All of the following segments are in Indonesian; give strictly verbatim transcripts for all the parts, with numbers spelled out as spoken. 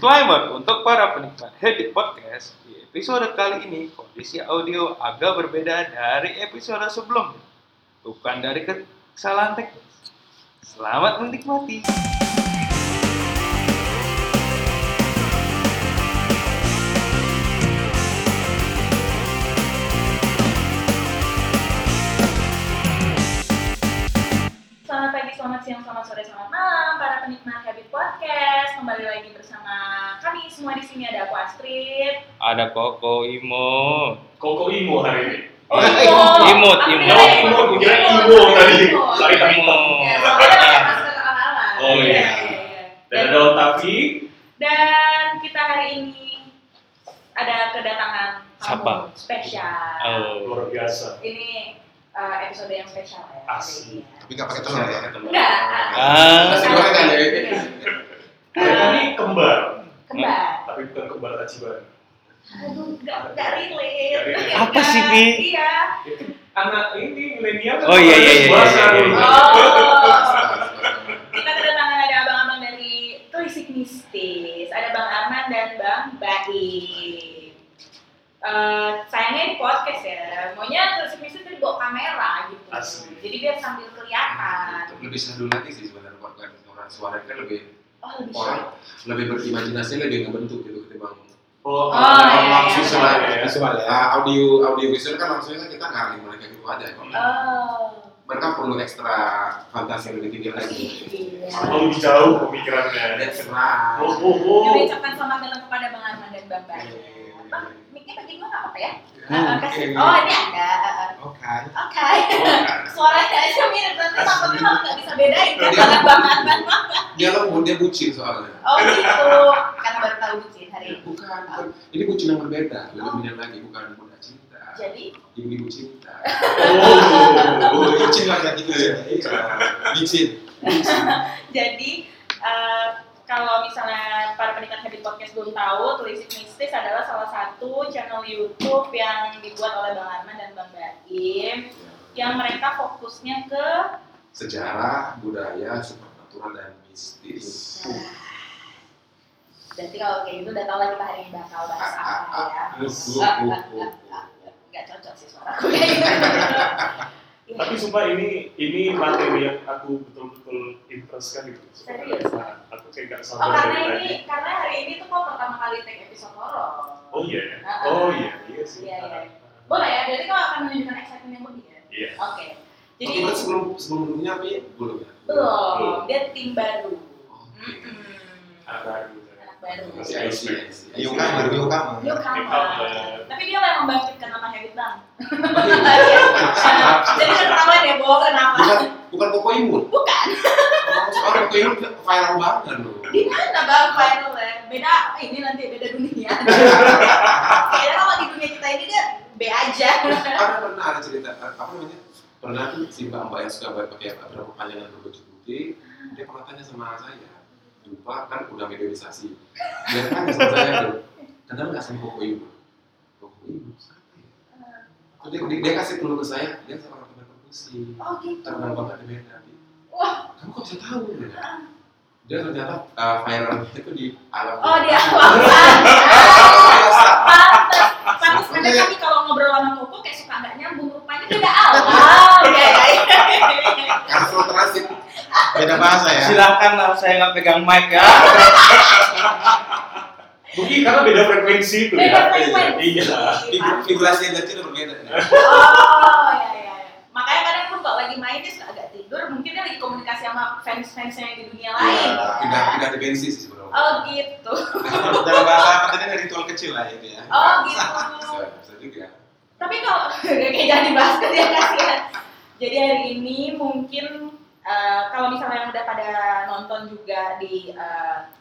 Disclaimer untuk para penikmat Headed Podcast, di episode kali ini kondisi audio agak berbeda dari episode sebelumnya. Bukan dari kesalahan teknis. Selamat menikmati. Selamat pagi, selamat siang, selamat sore, selamat malam para penikmat Headed Podcast. Kembali lagi bersama kami semua di sini, ada aku Astrid, ada Koko Imo. Koko Imo hari ini. Oh, imut, imut, imut, imut, kira imut tadi, sorry kami mau. Oh iya. Dan ada Otavi. Dan kita hari ini ada kedatangan tamu spesial. Luar biasa. Ini episode yang spesial ya. Asli. Tapi nggak pakai telur ya? Nggak. Masih pakai tanda ini. Ini kembar. Kembar. Tapi bukan kembar Aciban. Aduh, gak, gak relate. Apa sih, Pi? Iya. Anak ini milenial kan. Oh iya iya iya. Oh. Kita kedatangan ada abang-abang dari Tulisik Mistis. Ada Bang Arman dan Bang Baim. Uh, sayangnya di podcast ya. Maunya Tulisik Mistis itu bawa kamera gitu. Asli. Jadi biar sambil kelihatan. Lebih seru lagi sih sebenarnya podcast. Orang suara kan lebih oh, lebih orang sure. Lebih berimajinasi, lebih ngebentuk gitu ketimbang Oh, oh iya, langsung iya, iya. Visual ya. Nah, audio audio visual kan langsungnya kita ngarang mereka gitu aja kok. Oh. Mereka perlu ekstra fantasi lebih tinggi lagi. Terlalu jauh pemikirannya. Dan senang. Oh oh oh. Jadi ucapkan selamat datang kepada Bang Arman dan Bang Baim. Bang, mic-nya bagi gua nggak apa-apa ya? Hmm, okay. Oh ini ada. Oke. Oke. Suaranya aja mirip, nanti takutnya kamu nggak bisa bedain kan sama Bang Arman. Dia lo dia bucin soalnya. Oh gitu. Karena baru tahu bucin hari ini. Bukan. Ini bucin yang berbeda. Lebih banyak lagi, bukan bukan cinta. Jadi? Ibu cinta. Oh. Bucin lagi gitu ya. Bucin. Jadi. Kalau misalnya para penikmat Headed Podcast belum tahu, Tulisik Mistis adalah salah satu channel YouTube yang dibuat oleh Bang Arman dan Bang Baim, yang mereka fokusnya ke sejarah, budaya, supernatural dan mistis. Nah, berarti kalau kayak gitu udah tahu lah kita hari ini bakal bahas apa ya? Nggak cocok sih suaraku. Tapi sumpah ini ini materi yang aku betul-betul interest kan gitu. Serius? Aku kayak gak sabar. Oh karena ini, karena hari ini tuh kok pertama kali take episode horor. Oh iya yeah. uh, Oh iya, iya sih. Iya, iya. Boleh ya, jadi kau akan menunjukkan excitement yang lebih ya? Iya. Oke okay. Jadi oh, sebelum, sebelumnya apa ya? Belum ya? Belum, dia tim baru. Anak baru Anak baru Masih I C Newcomer Newcomer Tapi dia lah yang membangkitkan nama Habit Bang. Jadi kenapa deh, bohong kenapa? Bukan, bukan Koko Imut? Bukan. Sekarang Koko Imut viral banget loh. Di mana bang viral ya? Beda, ini nanti beda dunia. Kayaknya kalau di dunia kita ini dia B aja. Karena pernah ada cerita, apa namanya? Pernah tuh si mbak mbak yang suka pakai rambut panjang dan berbaju putih, dia pernah tanya sama saya, lupa kan udah medialisasi. Dia tanya sama saya tuh, kenapa nggak sama Koko Imut? Koko Imut. Dia, dia kasih clue ke saya, dia sama teman perkusi. Oh gitu. Terkenal banget di Medan. Wah, kamu kok bisa tahu ya? Uh. Dia ternyata uh, viral itu di alam. Oh, di alam. Pantes. Pantes bener kami kalau ngobrol sama Koko kayak suka enggak nyambung, rupanya beda alam. Oh, iya iya. Karena slow transit. Beda bahasa ya. Silakan lah, saya enggak pegang mic ya. Mungkin karena beda frekuensi itu beda ya. Frekuensi. Iya. Figurasi yang kecil berbeda. Oh iya iya. Makanya kadang pun kalau lagi main dia suka agak tidur, mungkin dia lagi komunikasi sama fans-fansnya yang di dunia lain. Tidak tidak dimensi sih sebenarnya. Oh gitu. Dalam bahasa apa tadi ritual kecil lah itu ya. Oh gitu. Bisa juga. Tapi kalau kayak jangan dibahas kan ya kasihan. Jadi hari ini mungkin kalau misalnya yang udah pada nonton juga di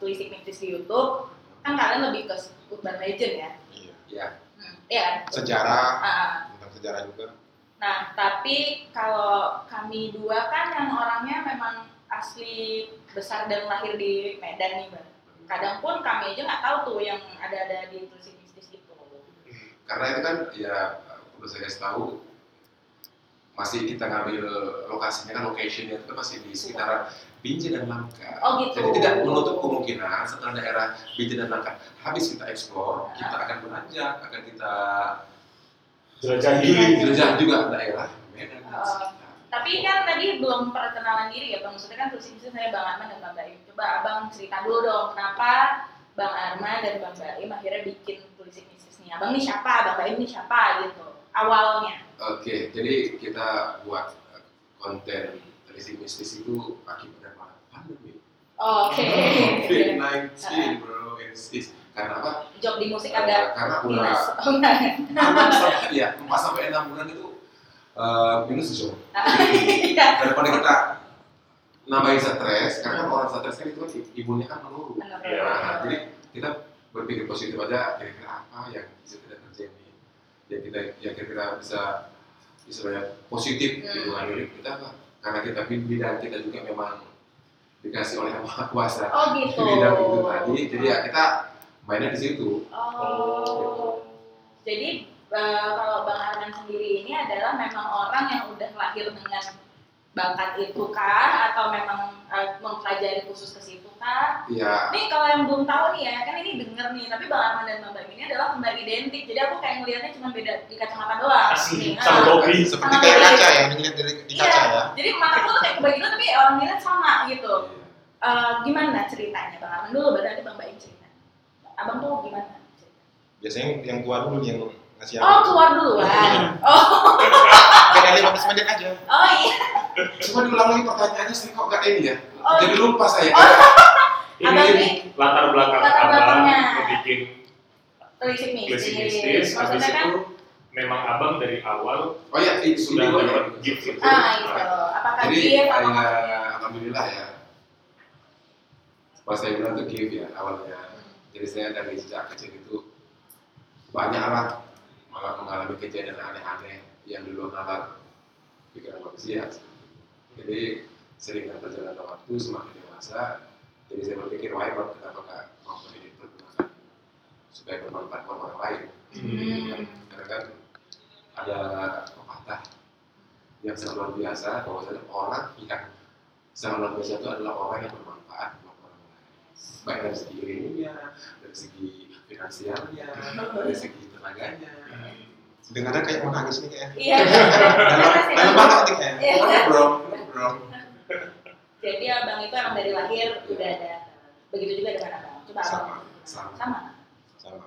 Tulisik Mistis di YouTube. Kan kalian lebih ke urban legend ya? Iya. Iya. Hmm, iya kan? Sejarah, uh, tentang sejarah juga. Nah, tapi kalau kami dua kan yang orangnya memang asli besar dan lahir di Medan nih, Bang. Kadang pun kami aja nggak tahu tuh yang ada-ada di Tulisik Mistis itu. Karena itu kan ya perlu saya tahu masih kita ngambil lokasinya kan location-nya itu masih di sekitar Binjai dan Langka. Oh, gitu. Jadi tidak menutup kemungkinan setelah daerah Binjai dan Langka habis kita eksplor, kita akan beranjak, akan kita jelajahi, jelajahi juga daerah Medan dan sekitar. Tapi kan tadi belum perkenalan diri ya Bang, maksudnya kan khususnya saya Bang Arman dan Bang Baim. Coba Abang cerita dulu dong, kenapa Bang Arman dan Bang Baim akhirnya bikin puisi mistis nih. Abang ini siapa, Bang Baim ini siapa gitu, awalnya. Oke, jadi kita buat konten puisi mistis itu akibat dari pandemi. Oke. covid sembilan belas bro, it's karena apa? Job di musik agak. Karena udah empat sampai enam bulan itu. Uh, minus show. Iya. Daripada kita nambahin stres, karena orang stres kan itu kan imunnya kan menurun. Nah, ya. Jadi kita berpikir positif aja. Kira-kira apa yang bisa kita kerjain? Yang kita, yang kira-kira bisa, bisa banyak positif hmm. gitu kan? Jadi kita karena kita bidang kita juga memang dikasih oleh yang Maha Kuasa oh, gitu. Di bidang itu tadi. Jadi ya kita mainnya di situ. Oh. Gitu. Jadi. Uh, kalau Bang Arman sendiri ini adalah memang orang yang udah lahir dengan bakat itu kah? Atau memang uh, mempelajari khusus ke situ kah? Iya. Nih kalau yang belum tahu nih ya, kan ini denger nih, tapi Bang Arman dan Bang Baim ini adalah kembar identik. Jadi aku kayak ngeliatnya cuma beda di kacamata doang. Asli, nah, sama topi. Seperti kayak kaca ya, ngeliat dari di kaca iya, ya. Jadi mataku tuh kayak kebagi dua tapi orang ngeliat sama gitu. Uh, gimana ceritanya Bang Arman dulu, berarti Bang Baim cerita. Abang tuh gimana? Biasanya yang tua dulu yang Asia. Oh, keluar duluan. Oh. Beda lima belas menit aja. Oh iya. Cuma diulang lagi pertanyaannya sih kok enggak ini ya? Oh, jadi lupa saya. Oh. Ini, ini latar belakang Abang bikin puisi mistis. Habis itu kan? Memang Abang dari awal oh iya, sudah dapat gift gitu. Ah, itu. Apakah dia apa? Alhamdulillah ya. Pas saya bilang itu gift ya awalnya. Jadi saya dari sejak kecil itu banyak lah mengalami kejadian aneh-aneh yang di luar nalar pikiran manusia. Jadi sering berjalannya waktu semakin dewasa, jadi saya berpikir why not, kenapa nggak mau ini pergunakan supaya bermanfaat buat orang lain. Hmm. Karena kan ada pepatah yang sangat luar biasa bahwasanya orang yang sangat luar biasa itu adalah orang yang bermanfaat buat orang lain, baik dari segi ilmunya, dari segi finansialnya, dari segi tenaganya. Dengarnya kayak mau nangis nih kayaknya. Iya. Dalam banget nih kayaknya. Bro, bro. Jadi Abang itu emang dari lahir udah ada. Begitu juga dengan Abang. Coba sama, sama. Sama. Sama.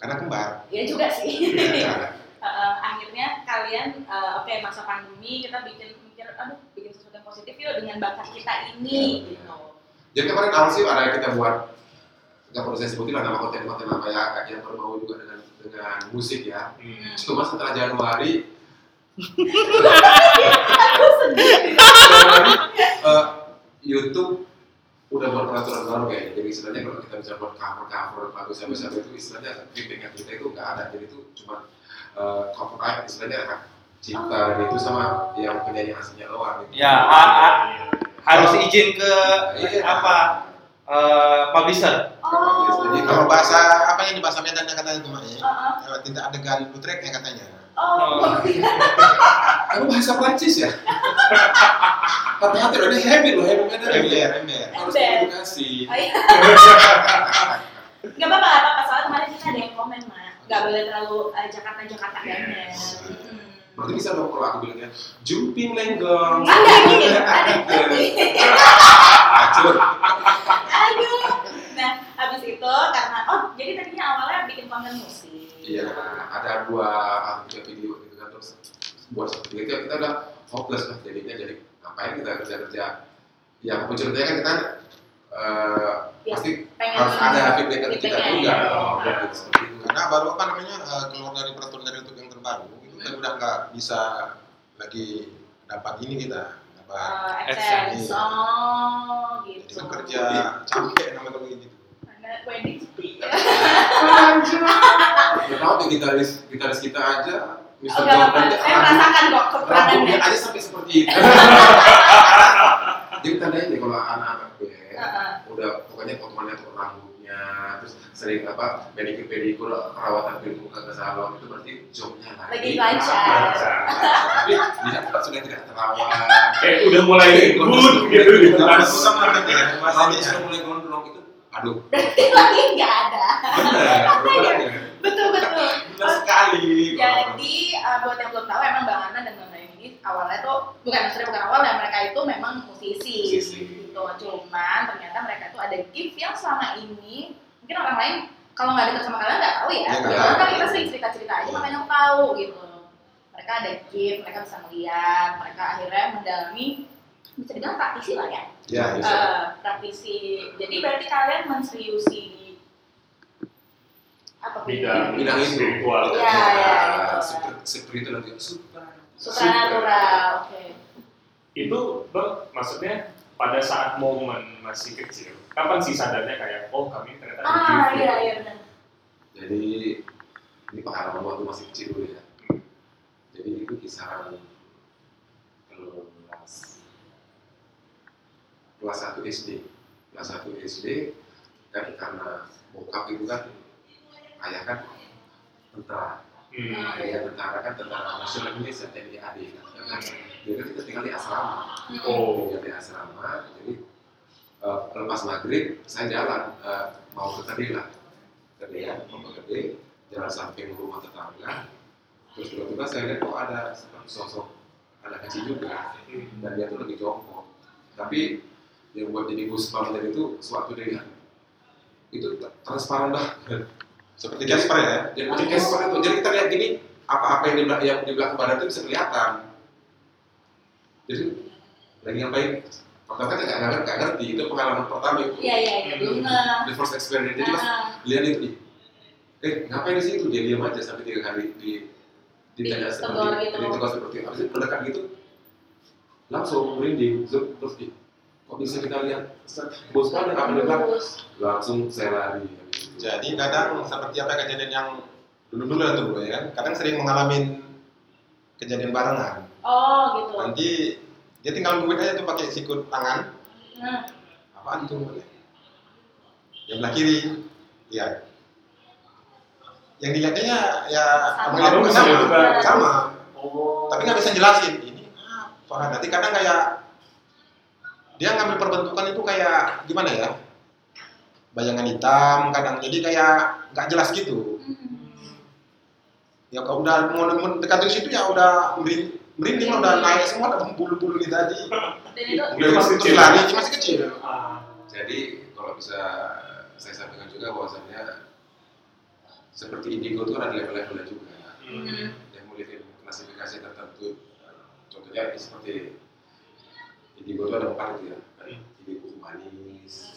Karena kembar. Iya juga sih. Ya, uh, akhirnya kalian uh, oke okay, masa pandemi kita bikin mikir aduh bikin sesuatu yang positif yuk dengan bakat kita ini ya, gitu. Jadi kemarin awal sih ada kita buat nggak perlu saya sebutin lah nama konten-konten apa ya yang berbau juga dengan dengan musik ya. Hmm. Cuma setelah Januari aku sedih Januari uh, YouTube udah buat peraturan baru kayaknya. Jadi istilahnya kalau kita bisa buat cover-cover lagu sama-sama itu istilahnya clipping kita itu nggak ada, jadi itu cuma uh, copyright istilahnya cipta oh. Itu sama yang penyanyi aslinya luar gitu. Ya a, a, harus oh. izin ke iya, apa Uh, publisher. Oh. Jadi kalau bahasa apa yang di bahasa Medan yang katanya cuma ya, uh-uh. tidak adegan putrek yang katanya. Oh. Kamu oh. bahasa Prancis ya? Tapi hati udah habit loh, habit Medan. Ember, ember. Harus edukasi. Oh, iya. Gak apa-apa, gak apa-apa. Soalnya kemarin kita ada yang komen mah, gak boleh terlalu uh, Jakarta-Jakarta banget. Yes. Hmm. Berarti bisa dong kalau aku bilangnya jumping lenggong. Ada gini, ada gini. Acur. Aduh, nah habis itu karena oh jadi tadinya awalnya bikin konten musik. Iya, ada dua tiga video gitu kan terus buat seperti itu kita udah hopeless lah jadinya, jadi ngapain kita kerja kerja? Ya munculnya kan kita uh, ya, pasti harus ada feedback dari kita juga. Oh, ya. Karena baru apa namanya uh, keluar dari peraturan dari YouTube yang terbaru, itu kita udah nggak bisa lagi dapat ini kita. Akses, uh, oh gitu. Jadi kerja capek nama kamu gitu. Karena wedding speak. Lanjut. Kalau di gitaris gitaris kita aja, bisa oh, jawab aja. Saya merasakan kok kekurangannya. Aja sampai seperti itu. Jadi tandanya deh kalau anak-anak ya, uh-huh. udah pokoknya kemana tuh rambutnya, terus sering apa pedikur-pedikur perawatan kulit muka ke salon, itu berarti jobnya lagi lancar. Tapi dia sudah tidak terawat. Kayak udah mulai good gitu di kelas. Masalahnya sudah mulai gondrong itu. Aduh. Berarti lagi nggak ada. Benar. Betul betul. Benar sekali. Jadi buat yang belum tahu, emang Bang Ana dan Bang Naim ini awalnya tuh bukan maksudnya bukan awalnya mereka itu memang musisi. Musisi. Cuman ternyata mereka itu ada gift yang selama ini mungkin orang lain kalau nggak dekat sama kalian nggak tahu ya, ya kan kita sering cerita-cerita aja makanya aku tahu gitu. Mereka ada gift, mereka bisa melihat, mereka akhirnya mendalami bisa dibilang praktisi lah ya, ya uh, praktisi. Jadi berarti kalian menseriusi apa bidang bidang spiritual ya, ya spiritual yang supranatural. Oke itu Bang, maksudnya pada saat momen masih kecil, kapan sih sadarnya kayak, oh kami ternyata ada ah, gift? Iya, iya, benar. Jadi, ini pengalaman waktu masih kecil dulu ya. Hmm. Jadi itu kisaran kelas kelas satu S D, kelas satu S D, dan karena bokap itu kan ayah kan tentara, hmm. ayah tentara kan tentara nasional Indonesia, T N I A D kan. Jadi kita tinggal di asrama, oh. tinggal di asrama. Jadi uh, lepas maghrib saya jalan uh, mau ke Kedela, Kedela mau ke Kedela, jalan samping rumah tetangga. Terus tiba-tiba saya lihat kok ada sosok anak kecil juga, dan dia tuh lagi jongkok. Tapi yang buat jadi guspam tadi itu suatu dengan itu transparan bah, seperti Casper ya. Jadi seperti Casper itu. Jadi kita lihat gini, apa-apa yang di belakang yang di belakang badan itu bisa kelihatan. Jadi lagi ngapain? Pertama kan nggak ngerti, nggak ngerti itu pengalaman pertama itu. Iya iya iya. The first experience. Jadi pas lihat itu nih, eh ngapain di situ? Dia diam aja sampai tiga kali di ditanya seperti, ditegur seperti, habis itu mendekat gitu, langsung merinding, terus di, kok bisa kita lihat? Bos kan yang ambil belakang, langsung saya lari. Jadi kadang seperti apa kejadian yang dulu-dulu lah tuh ya kan, kadang sering mengalami kejadian barengan. Oh gitu. Nanti dia tinggal nungguin aja tuh pakai sikut tangan. Nah. Apaan tuh? Yang belah kiri, lihat. Yang dilihatnya ya sama. Sama. sama. sama. Oh. Tapi nggak bisa jelasin ini apa. Nanti kadang kayak dia ngambil perbentukan itu kayak gimana ya? Bayangan hitam kadang jadi kayak nggak jelas gitu. Hmm. Ya kalau udah mau dekat di situ ya udah beri. Merinding ya, udah naik semua, ada bulu-bulu ini tadi. Udah masih kecil lari, masih kecil. Jadi kalau bisa saya sampaikan juga bahwasannya seperti indigo itu kan ada level-levelnya juga. Hmm. Yang memiliki klasifikasi tertentu. Contohnya seperti indigo itu ada empat itu ya. Indigo humanis,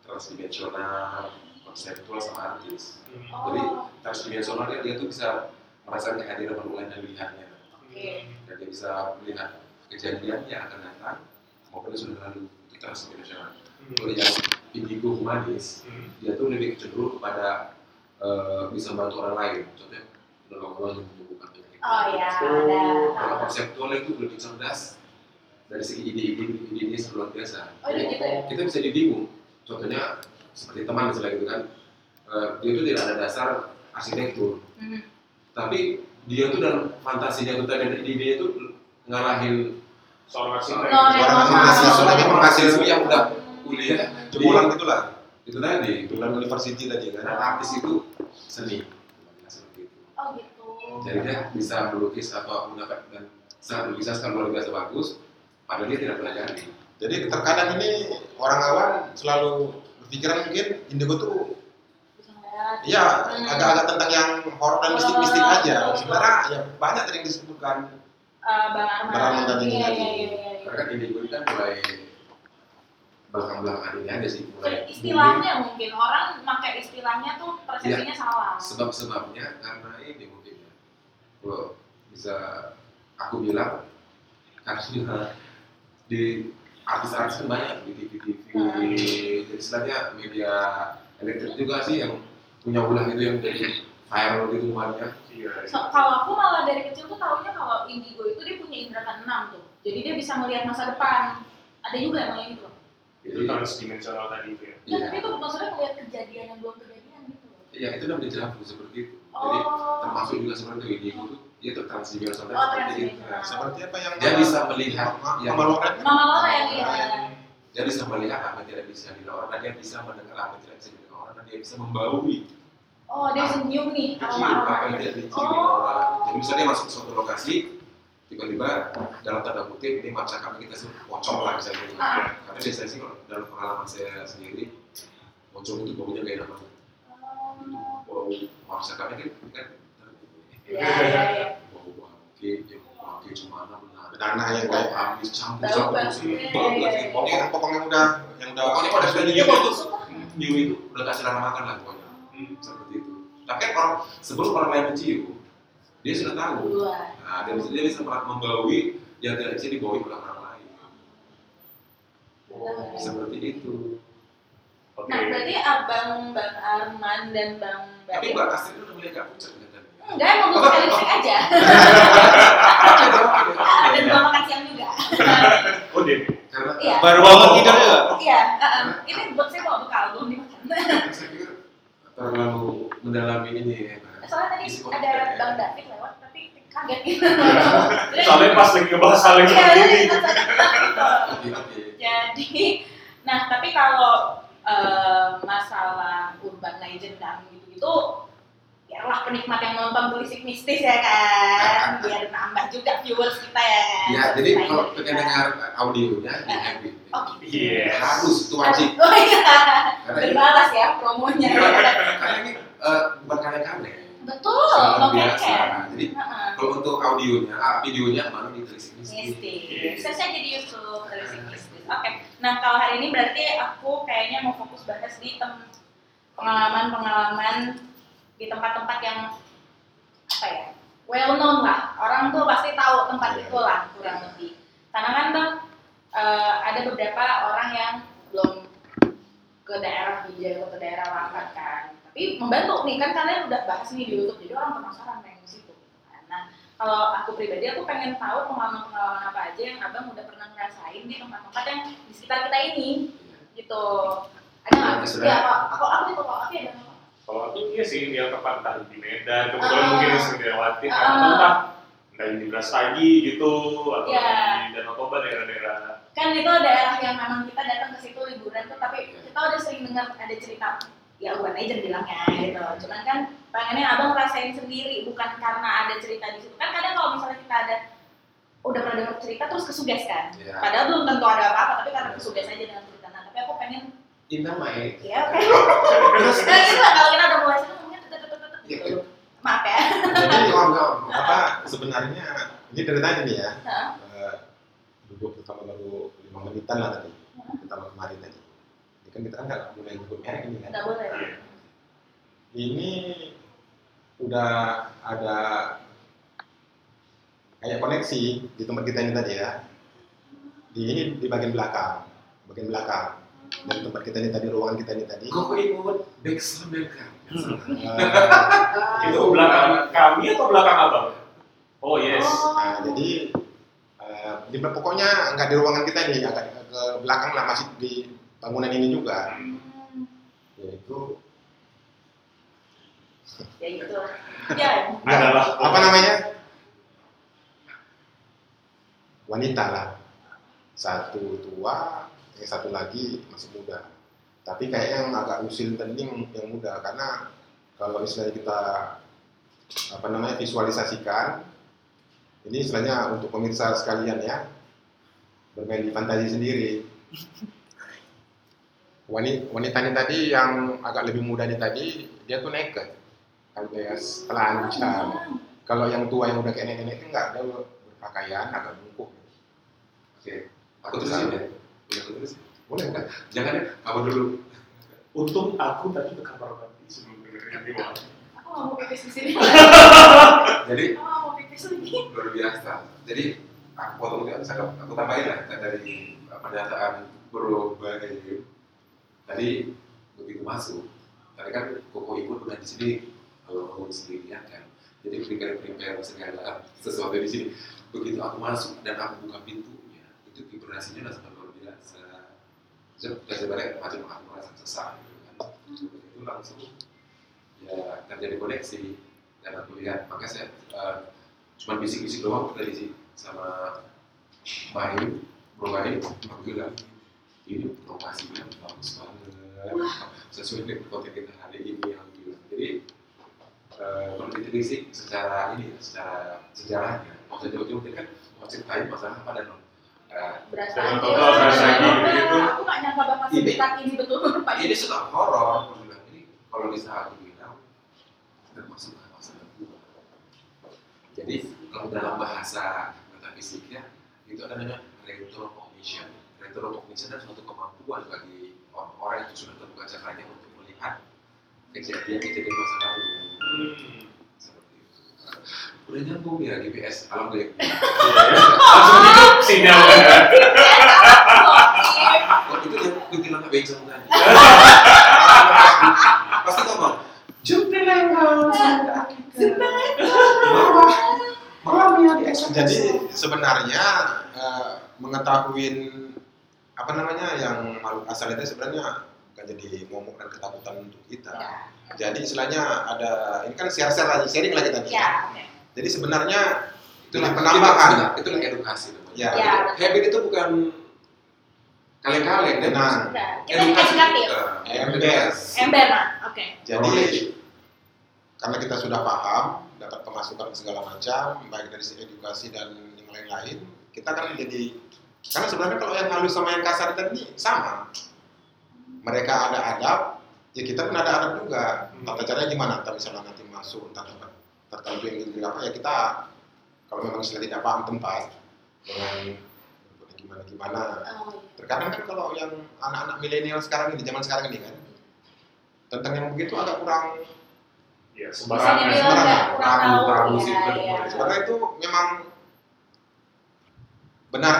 transdimensional, konseptual sama artis. Hmm. Jadi transdimensional dia, dia tuh bisa merasakan kehadiran orang lain dan melihatnya. Dan dia bisa melihat kejadian yang akan datang maupun sudah lalu itu transdimensional. Kalau yang indigo humanis, hmm. dia tuh lebih cenderung kepada uh, bisa membantu orang lain. Contohnya nolong-nolong yang membutuhkan penyakit. Oh iya. Kalau konseptual itu lebih cerdas dari segi ide-ide luar biasa. Oh iya gitu ya. Kita bisa dibingung. Contohnya seperti teman misalnya gitu kan, uh, dia tuh tidak ada dasar arsitektur, hmm. tapi dia tuh dalam fantasinya itu tadi dan ide-ide itu ngarahin seorang arsitek, seorang arsitek, seorang penghasil yang udah kuliah jemuran gitulah, itu tadi, jemuran university tadi kan, artis itu seni, seperti itu. Oh gitu. Jadi dia bisa melukis atau menggunakan dan sangat melukiskan luar biasa bagus, padahal dia tidak belajar. Jadi terkadang ini orang awam selalu berpikiran mungkin indigo tuh iya, hmm. agak-agak tentang yang horor dan mistik-mistik oh, aja. Sebenarnya ya banyak yang disebutkan. Uh, Bang Arman tadi. Iya, iya, iya. Karena kan indigo kan mulai belakang-belakang ini aja sih. Mulai istilahnya bumi. Mungkin orang pakai istilahnya tuh persepsinya ya, salah. Sebab-sebabnya karena ini mungkin ya. Kalau bisa aku bilang karena di artis-artis itu banyak di T V-T V. Jadi istilahnya media elektrik juga sih yang punya ulah itu yang dari viral gitu warnanya. So, kalau aku malah dari kecil tuh taunya kalau indigo itu dia punya indera keenam tuh. Jadi dia bisa melihat masa depan. Ada juga yang kayak gitu. Itu transdimensional tadi itu ya? Iya, tapi itu maksudnya melihat kejadian yang belum kejadian gitu? Iya, itu udah menjadi hafal seperti itu. Jadi termasuk juga seperti itu, ini itu dia tuh transdimensional seperti itu. Seperti apa yang dia bisa melihat Mama Lora? Mama Lora yang iya. Dia bisa melihat apa tidak bisa dilihat orang, dia bisa mendengar apa tidak bisa dilihat orang, dia bisa membaui. Oh, dia bisa nyium nih aroma-aroma. Jadi misalnya masuk suatu lokasi, tiba-tiba dalam tanda kutip ini masyarakat kita sebut pocong lah misalnya. Ah. Karena biasanya sih dalam pengalaman saya sendiri pocong itu baunya gak enak banget. Bau masyarakatnya kan bau bau mungkin dia mau pakai cuma mana tanah yang kayak habis campur campur sih. Pokoknya pokoknya udah yang udah pokoknya pada sudah nyium itu nyium itu udah kasih lama makan lah pokoknya seperti itu. Tapi orang sebelum orang main mencium dia sudah tahu. Nah, dia bisa dia bisa membawi yang tidak bisa dibawi oleh orang lain. Oh, seperti itu. Okay. Nah, berarti abang Bang Arman dan Bang Bang. Tapi Bang Astrid udah mulai agak pucat kan? Enggak, emang gue bisa listrik aja. Dan gue makan siang juga. Oh deh. Iya. Baru bangun tidur ya? Iya. Ini boxnya bawa bekal belum dimakan. Saya pikir terlalu mendalami ini ya. Soalnya tadi ada Bang David lewat, tapi kaget gitu. Soalnya pas lagi ngebahas hal yang seperti ini. Jadi, nah tapi kalau uh, masalah urban legend dan gitu-gitu, biarlah penikmat yang nonton berisik mistis ya kan, biar nambah juga viewers kita ya kan. Ya, jadi kalau pengen dengar audionya di happy. Oke. Yes. Harus itu wajib. Oh iya. Berbalas ya promonya. Karena ini uh, bukan kane-kane. Betul, kalau biasa. Nah, jadi uh-huh. Kalau untuk audionya, videonya baru di Trisik Mistis. Mistis. Saya saya jadi YouTube Trisik Mistis. Oke. Okay. Nah, kalau hari ini berarti aku kayaknya mau fokus bahas di tem- pengalaman-pengalaman di tempat-tempat yang apa ya? Well known lah. Orang tuh pasti tahu tempat yeah. itu lah kurang lebih. Karena kan Bang uh, ada beberapa orang yang belum ke daerah Binjai atau ke daerah Langkat kan. Tapi membantu nih kan kalian udah bahas nih di YouTube, jadi orang penasaran pengen ke situ. Nah, kalau aku pribadi aku pengen tahu pengalaman-pengalaman apa aja yang abang udah pernah ngerasain di tempat-tempat yang di sekitar kita ini, gitu. Ada nggak? Ya, ya aku aku itu kalau aku ada nggak? Kalau aku iya sih yang tempat tadi di Medan, kebetulan uh, mungkin di Sriwijaya, uh, atau entah dari Bras Tagi gitu, atau yeah. di Danau Toba daerah-daerah. Kan itu daerah yang memang kita datang ke situ liburan tuh, tapi kita udah sering dengar ada cerita. Ya urban legend bilangnya gitu, cuman kan pengennya abang rasain sendiri, bukan karena ada cerita di situ. Kan kadang kalau misalnya kita ada udah pernah dengar cerita terus kesugas kan, ya. Padahal belum tentu ada apa-apa, tapi karena kesugas aja dengan cerita. Nah, tapi aku pengen dinamai. Iya, oke. Terus gitu lah, kalau kita udah mulai sih ngomongnya tetetetetet gitu. Maaf ya. Jadi om-om, apa sebenarnya ini ceritanya nih ya. Heeh. Duduk pertama baru lima menitan lah tadi. Pertama kemarin tadi. Kan kita kan nggak boleh ikut merek ini kan? Nggak boleh. Ini udah ada kayak koneksi di tempat kita ini tadi ya. Di ini di bagian belakang, bagian belakang dari tempat kita ini tadi, ruangan kita ini tadi. Kok ikut backsound belakang? Itu belakang kami atau belakang abang? Oh yes. Nah jadi uh, di pokoknya nggak di ruangan kita ini, agak ke belakang lah masih di bangunan ini juga, yaitu ya itu, ya adalah apa namanya wanita lah, satu tua, yang satu lagi masih muda, tapi kayaknya yang agak usil tadi yang muda karena kalau istilahnya kita apa namanya visualisasikan, ini istilahnya untuk pemirsa sekalian ya, bermain di fantasi sendiri. Wanita, wanita ini tadi yang agak lebih muda ini tadi, dia tuh naked, alias telanjang. Kalau yang tua yang udah kayak nenek-nenek enggak, dia berpakaian agak bungkuk. Oke, aku terusin ya? Iya, aku terusin. Boleh enggak? Jangan ya, kamu dulu. Untung aku tadi ke kamar mandi sebelum dengerin ini. Aku nggak mau pipis di sini. Jadi, aku nggak mau pipis lagi. Luar biasa. Jadi, aku potong nggak bisa, aku tambahin lah dari pendataan berubah ini. Tadi begitu masuk, tadi kan koko ibu udah di sini kalau ngomong sendirian kan, jadi prepare-prepare segala sesuatu di sini. Begitu aku masuk dan aku buka pintunya, itu vibrasinya udah sangat luar biasa. Terus balik macam-macam yang sesat. Itu langsung ya terjadi koneksi dan aku lihat, maka saya uh, cuma bisik-bisik doang dari sini sama main, bermain, alhamdulillah. Ini lokasinya bagus banget. Sesuai dengan konten kita hari ini, alhamdulillah. Jadi uh, perlu diteliti secara ini, secara sejarahnya. Maksudnya jauh-jauh dia kan mau ceritain masalah apa dan berasa aja, berasa aja gitu. Aku gak nyangka bakal sekitar ini betul-betul Pak. Ini sudah horor, ini kalau misalnya aku bilang termasuk masalah gua. Jadi kalau dalam bahasa metafisiknya itu ada namanya retrocognition. Retrocognition adalah suatu kemampuan bagi orang-orang yang sudah terbuka cakranya untuk melihat kejadian-kejadian masa lalu. Hmm. Udah nyambung ya G P S, alhamdulillah. Langsung sinyal kan? Kalau itu dia kutilan abejong tadi. Pasti ngomong, jumpa lewat, jumpa lewat, malam ya di ekspres. Jadi sebenarnya uh, mengetahui apa namanya yang makhluk asal itu sebenarnya bukan jadi momok dan ketakutan untuk kita. Ya. Jadi istilahnya ada, ini kan share-share lagi, sharing lagi tadi. Ya. Kan? Jadi sebenarnya itulah penambahan, itulah edukasi. Ya. Ya, habit itu bukan kaleng-kaleng, nah, edukasi kita. M B S. M B S, oke. Jadi karena kita sudah paham, dapat pemasukan segala macam, baik dari segi edukasi dan yang lain-lain, kita kan jadi karena sebenarnya kalau yang halus sama yang kasar tadi sama. Mereka ada adab, ya kita pun ada adab juga. Tata caranya gimana? Tata misalnya nanti masuk, tata tertentu yang dilakukan ya kita kalau memang sudah tidak paham tempat dengan gimana-gimana. Terkadang kan kalau yang anak-anak milenial sekarang ini, zaman sekarang ini kan tentang yang begitu agak kurang ya sembarangan, sembarangan, kurang tahu sebenarnya itu memang benar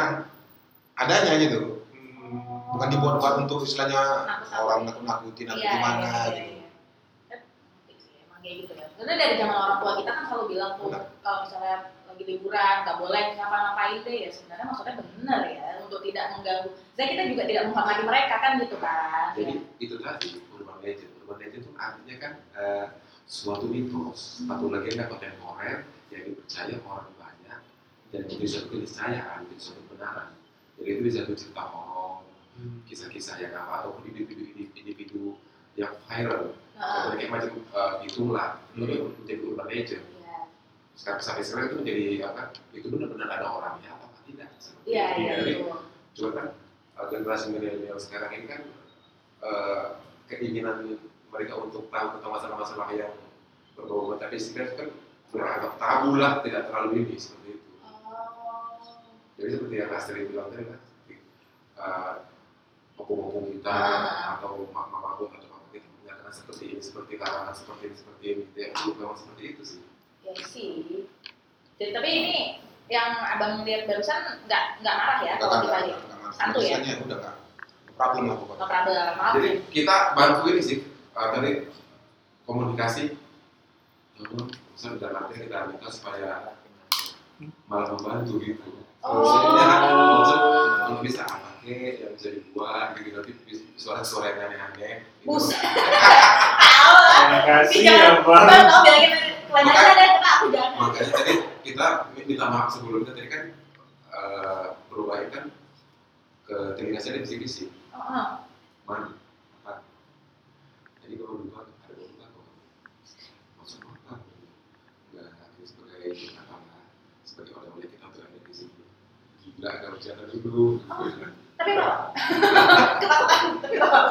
adanya gitu, bukan dibuat-buat untuk istilahnya orang nakut-nakutin atau gimana gitu. Kayak gitu ya. Karena dari zaman orang tua kita kan selalu bilang tuh kalau misalnya lagi liburan nggak boleh ngapa-ngapain deh ya, sebenarnya maksudnya benar ya untuk tidak mengganggu. Saya kita juga tidak menghormati mereka kan gitu kan. Jadi ya. Itu tadi urban legend. Urban legend itu artinya kan uh, suatu mitos, hmm. suatu legenda kontemporer yang dipercaya orang banyak dan menjadi suatu keniscayaan, menjadi suatu kebenaran. Jadi itu bisa cerita horor, hmm. kisah-kisah yang apa ataupun individu-individu yang viral. Contohnya kayak macam hitung lah, itu menjadi urban legend. Sekarang sampai sekarang itu menjadi apa? Itu benar-benar ada orangnya apa tidak? Iya iya. Cuma kan generasi milenial sekarang ini kan uh, keinginan mereka untuk tahu tentang masalah-masalah yang berbau metafisik kan beranggap tabu lah, tidak terlalu ini seperti itu. Oh. Jadi seperti yang Astrid bilang tadi lah, hukum-hukum kita atau makhluk atau seperti ini, seperti kalangan, seperti ini, seperti ini, ya itu memang seperti itu sih. Ya sih. Jadi tapi ini yang abang lihat barusan nggak nggak marah ya kalau kita lihat. Satu ya. Biasanya udah nggak problem lah pokoknya. Nggak problem. Maaf. Jadi kita bantu ini sih uh, tadi komunikasi. Lalu saya udah nanti kita minta supaya malah membantu gitu. Oh. Kalau bisa apa? Yang bisa dibuat, begitu suara-suara yang aneh-aneh. Bus. Terima kasih ya bang. Bang, kamu bilangin lain aja deh, kena aku jangan. Makanya tadi kita minta maaf sebelumnya tadi kan uh, berubah kan ke telinga saya ada bisik-bisik. Oh. Man, apa? Jadi kalau berubah ada berubah kok. Maksud apa? Enggak harus sebagai kita lah, sebagai oleh-oleh kita berada di sini. Gila, ada bercanda dulu. Tapi loh, ketakutan, tapi loh.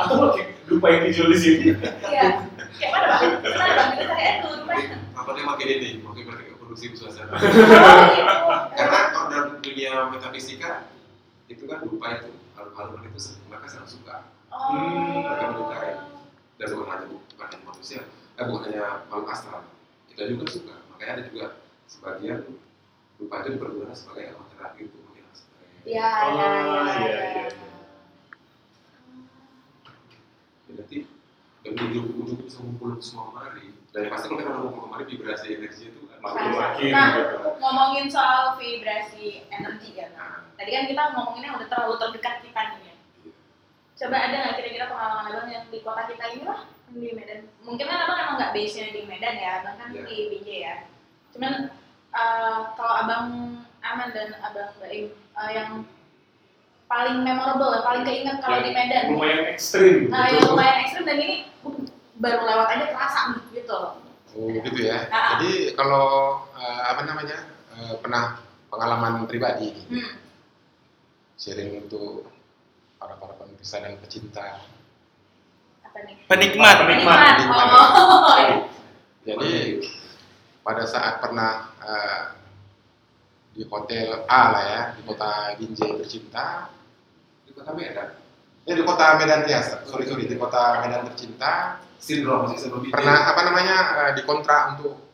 Atau lo lupa yang dijual di sini. Iya, kayak mana bang? Mana bang? Kita kayak itu, lumayan. Apalagi makin ini, makin berarti produksi suasana. Karena kalau dalam dunia metafisika, itu kan lupa itu, haluan itu mereka sangat suka. Mereka menyukai. Dan bukan hanya bukan hanya manusia, bukan hanya makhluk astral. Kita juga suka, makanya ada juga sebagian lupa itu dipergunakan sebagai alat terapi itu. Ya, oh, ya, ya, ya, ya. Berarti dari ujung-ujung bisa ngumpulin semua kemari. Dan pasti kalau kita ngomong kemari vibrasi energi itu makin-makin. Nah, ngomongin soal vibrasi energi kan. Tadi kan kita ngomonginnya udah terlalu terdekat kita nih ya. Coba ada nggak kira-kira pengalaman abang yang di kota kita ini lah, di Medan? Mungkin kan abang emang nggak base-nya di Medan ya, abang kan yeah. di B J ya. Cuman uh, kalau abang Aman dan abang Baim uh, yang paling memorable, ya, paling keinget kalau di Medan. Lumayan ekstrim. Nah, gitu. Yang lumayan ekstrim dan ini baru lewat aja terasa gitu loh. Oh gitu ya. Nah, jadi kalau uh, apa namanya uh, pernah pengalaman pribadi gitu. Hmm. Sharing untuk para-para pemirsa dan pecinta apa nih? Penikmat, penikmat. penikmat. Oh. Jadi pada saat pernah uh, di hotel A lah ya, di kota Binjai tercinta, di kota Medan. Ya di kota Medan ya, sorry sorry di kota Medan tercinta. Sindrom masih sindrom. Pernah apa namanya uh, dikontrak untuk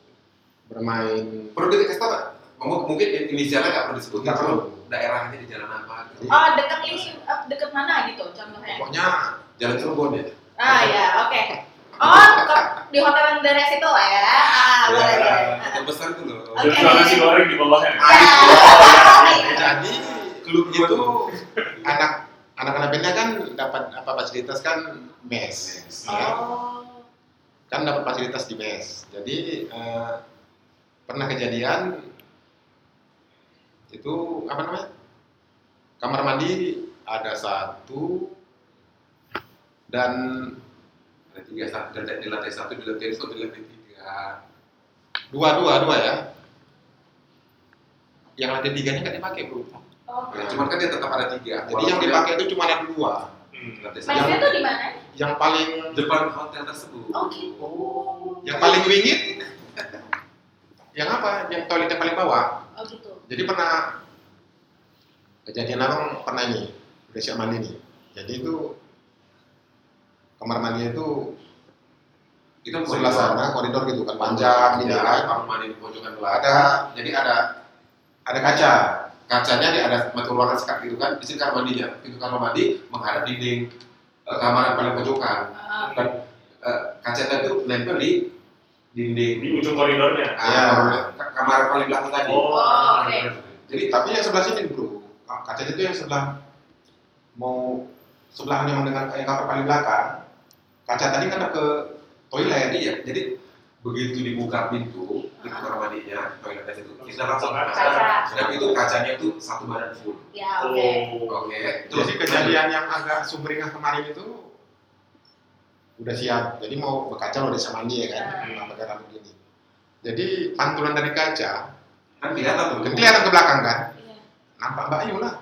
bermain. Perlu dikasih tahu nggak? Mungkin inisialnya nggak perlu disebutin. Nggak perlu. Daerahnya di jalan apa? Gitu. Oh, dekat ini, dekat mana gitu contohnya? Pokoknya Jalan Cirebon ya. Ah ya, oke. Okay. Oh, di hotel yang daerah situ lah ya. Ah, boleh ya. Yang besar tuh loh. Oke. Jual nasi goreng di bawahnya. Jadi klub itu anak anak-anak benda kan dapat apa fasilitas kan mes. Oh. Ya. Kan dapat fasilitas di mes. Jadi uh, pernah kejadian itu apa namanya kamar mandi ada satu dan ada tiga satu di lantai satu di lantai satu di lantai tiga dua dua dua ya yang lantai tiga nya kan dipakai bro oh. Ya, cuman kan dia tetap ada tiga jadi yang dipakai itu cuma ada dua hmm. lantai satu itu di mana yang paling depan hotel tersebut oh, gitu. Oh. Yang paling wingit yang apa yang toiletnya paling bawah oh gitu. Jadi pernah kejadian abang pernah ini Indonesia mandi nih. Jadi itu kamar mandinya itu itu sebelah sana koridor gitu kan panjang ini kan kamar mandi di pojokan belakang. Ada jadi ada ada kaca kacanya dia ada metu ruangan sekat gitu kan di sini kamar mandinya itu kamar mandi menghadap dinding uh, kamar paling pojokan dan uh, kaca itu nempel di dinding di ujung koridornya. Ah, ya, kamar paling belakang tadi. Oh, oke. Okay. Jadi tapi yang sebelah sini bro, kacanya itu yang sebelah mau sebelahan yang dengan yang kamar paling belakang, kaca tadi kan ke toilet ya. Jadi begitu dibuka pintu, pintu kamar mandinya, toiletnya itu kita langsung kaca. Sedang itu kacanya itu satu badan full. Ya, oke. Okay. Oh, oke. Okay. Terus kejadian yang agak sumringah kemarin itu udah siap, jadi mau berkaca udah sama mandi ya kan, nah. Bagaimana begini. Jadi pantulan dari kaca, kan kelihatan tuh, kelihatan ke belakang kan, iya. Nampak Mbak Ayu lah.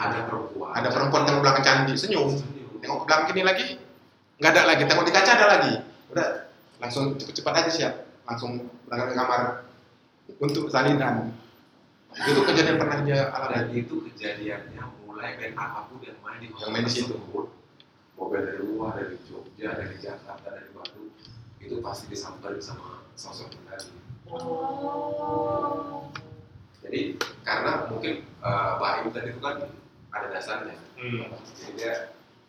Ada perempuan, ada perempuan tengok belakang cantik, senyum. senyum. Tengok ke belakang kini lagi, nggak ada lagi. Tengok di kaca ada lagi, udah langsung cepat-cepat aja siap, langsung berangkat ke kamar untuk salinan. Itu kejadian pernah dia alami. Dan itu kejadiannya mulai dari apapun yang main di yang main di situ. Mobil dari luar, dari Jogja, dari Jakarta, dari Bandung, itu pasti disamperin sama sosok penari. Oh. Jadi karena mungkin uh, Mbak Ibu tadi itu kan ada dasarnya, hmm. Jadi dia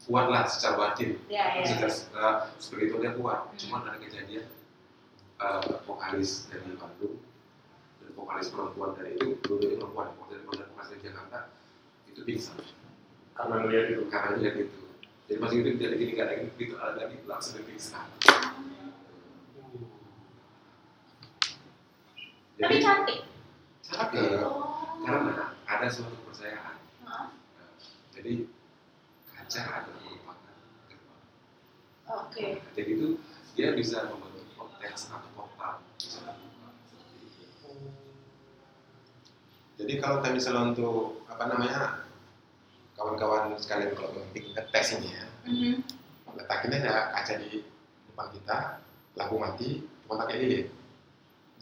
kuatlah secara batin, ya, ya, secara uh, spiritualnya kuat. Hmm. Cuman ada kejadian uh, vokalis dari Bandung dan vokalis perempuan dari itu, dulu perempuan, dari vokalis dari Jakarta itu pingsan. Karena melihat itu, karena melihat itu. Jadi masih itu tidak begini gak lagi begitu ada lagi langsung dipingsan. Tapi cantik. Cantik. Oh. Karena ada suatu kepercayaan. Nah, jadi kaca adalah merupakan gerbang. Oke. Okay. Jadi itu dia bisa membentuk konteks atau portal. Jadi kalau kita misalnya untuk apa namanya? Kawan-kawan sekalian kalau penting ngetes ini ya, mm-hmm. Letakin aja kaca di depan kita, lampu mati, cuma pakai lilin.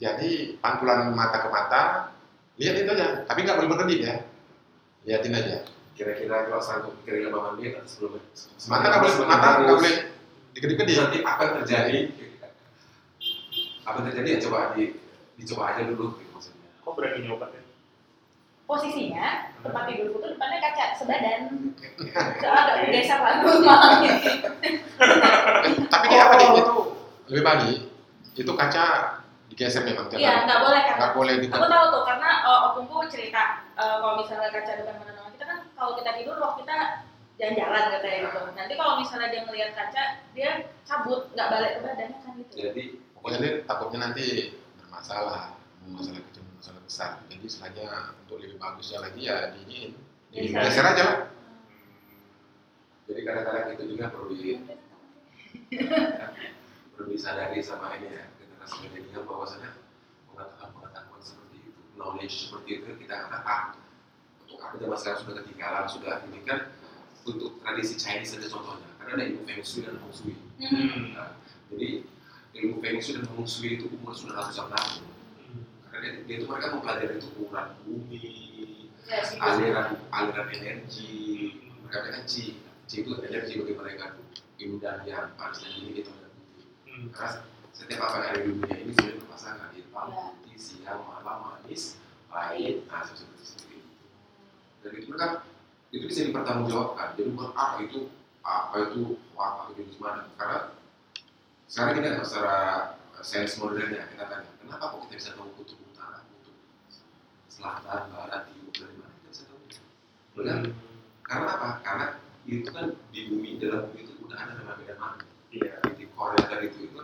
Jadi pantulan mata ke mata, lihat itu aja, tapi nggak boleh berkedip ya, liatin aja. Kira-kira kalau sanggup kira-kira bawa dia sebelum mata nggak boleh, mata nggak boleh dikedip-kedip. Nanti apa yang terjadi? Apa yang terjadi ya coba di, dicoba aja dulu gitu maksudnya. Kok berani nyoba ya? Posisinya tempat tidur itu depannya kaca sebadan, soalnya udah geser lalu malam ini. Tapi dia apa nih itu lebih pagi itu kaca digeser memang tidak. Iya nggak boleh kan? Nggak boleh gitu. Aku tahu tuh karena uh, opungku cerita uh, kalau misalnya kaca depan mana-mana kita kan kalau kita tidur waktu kita jalan-jalan katanya gitu. Nanti kalau misalnya dia ngelihat kaca, dia cabut, nggak balik ke badannya kan gitu. Jadi pokoknya dia takutnya nanti bermasalah, masalah kecil, masalah besar. Jadi istilahnya untuk lebih bagusnya lagi ya diin, digeser aja lah. Jadi kadang-kadang itu juga perlu di perlu disadari sama ini ya, generasi milenial bahwasannya pengetahuan-pengetahuan seperti itu, knowledge seperti itu kita katakan untuk apa zaman sekarang sudah ketinggalan, sudah ini kan untuk tradisi Chinese saja contohnya, karena ada ilmu Feng Shui dan Feng Shui. Mm-hmm. Nah, jadi ilmu Feng Shui dan Feng Shui itu umur sudah ratusan tahun. Karena dia itu mereka mempelajari ukuran bumi, ya, aliran aliran energi, mereka bilang Qi. Qi itu energi bagi mereka tuh, yin dan yang panas dan dingin itu mereka putih. Hmm. Karena setiap apa yang ada di dunia ini sudah berpasangan, hitam, putih, siang, malam, manis, pahit, asam, seperti itu. Dan itu mereka itu bisa dipertanggungjawabkan. Jadi bukan apa itu apa itu apa itu gimana. Karena sekarang kita secara sains modernnya kita tanya, kenapa kok kita bisa tahu kutub utara, kutub selatan, barat, timur dari mana kita bisa tahu? Benar? Karena apa? Karena itu kan di bumi, dalam bumi itu udah ada nama beda makna. Iya. Di Korea dari itu itu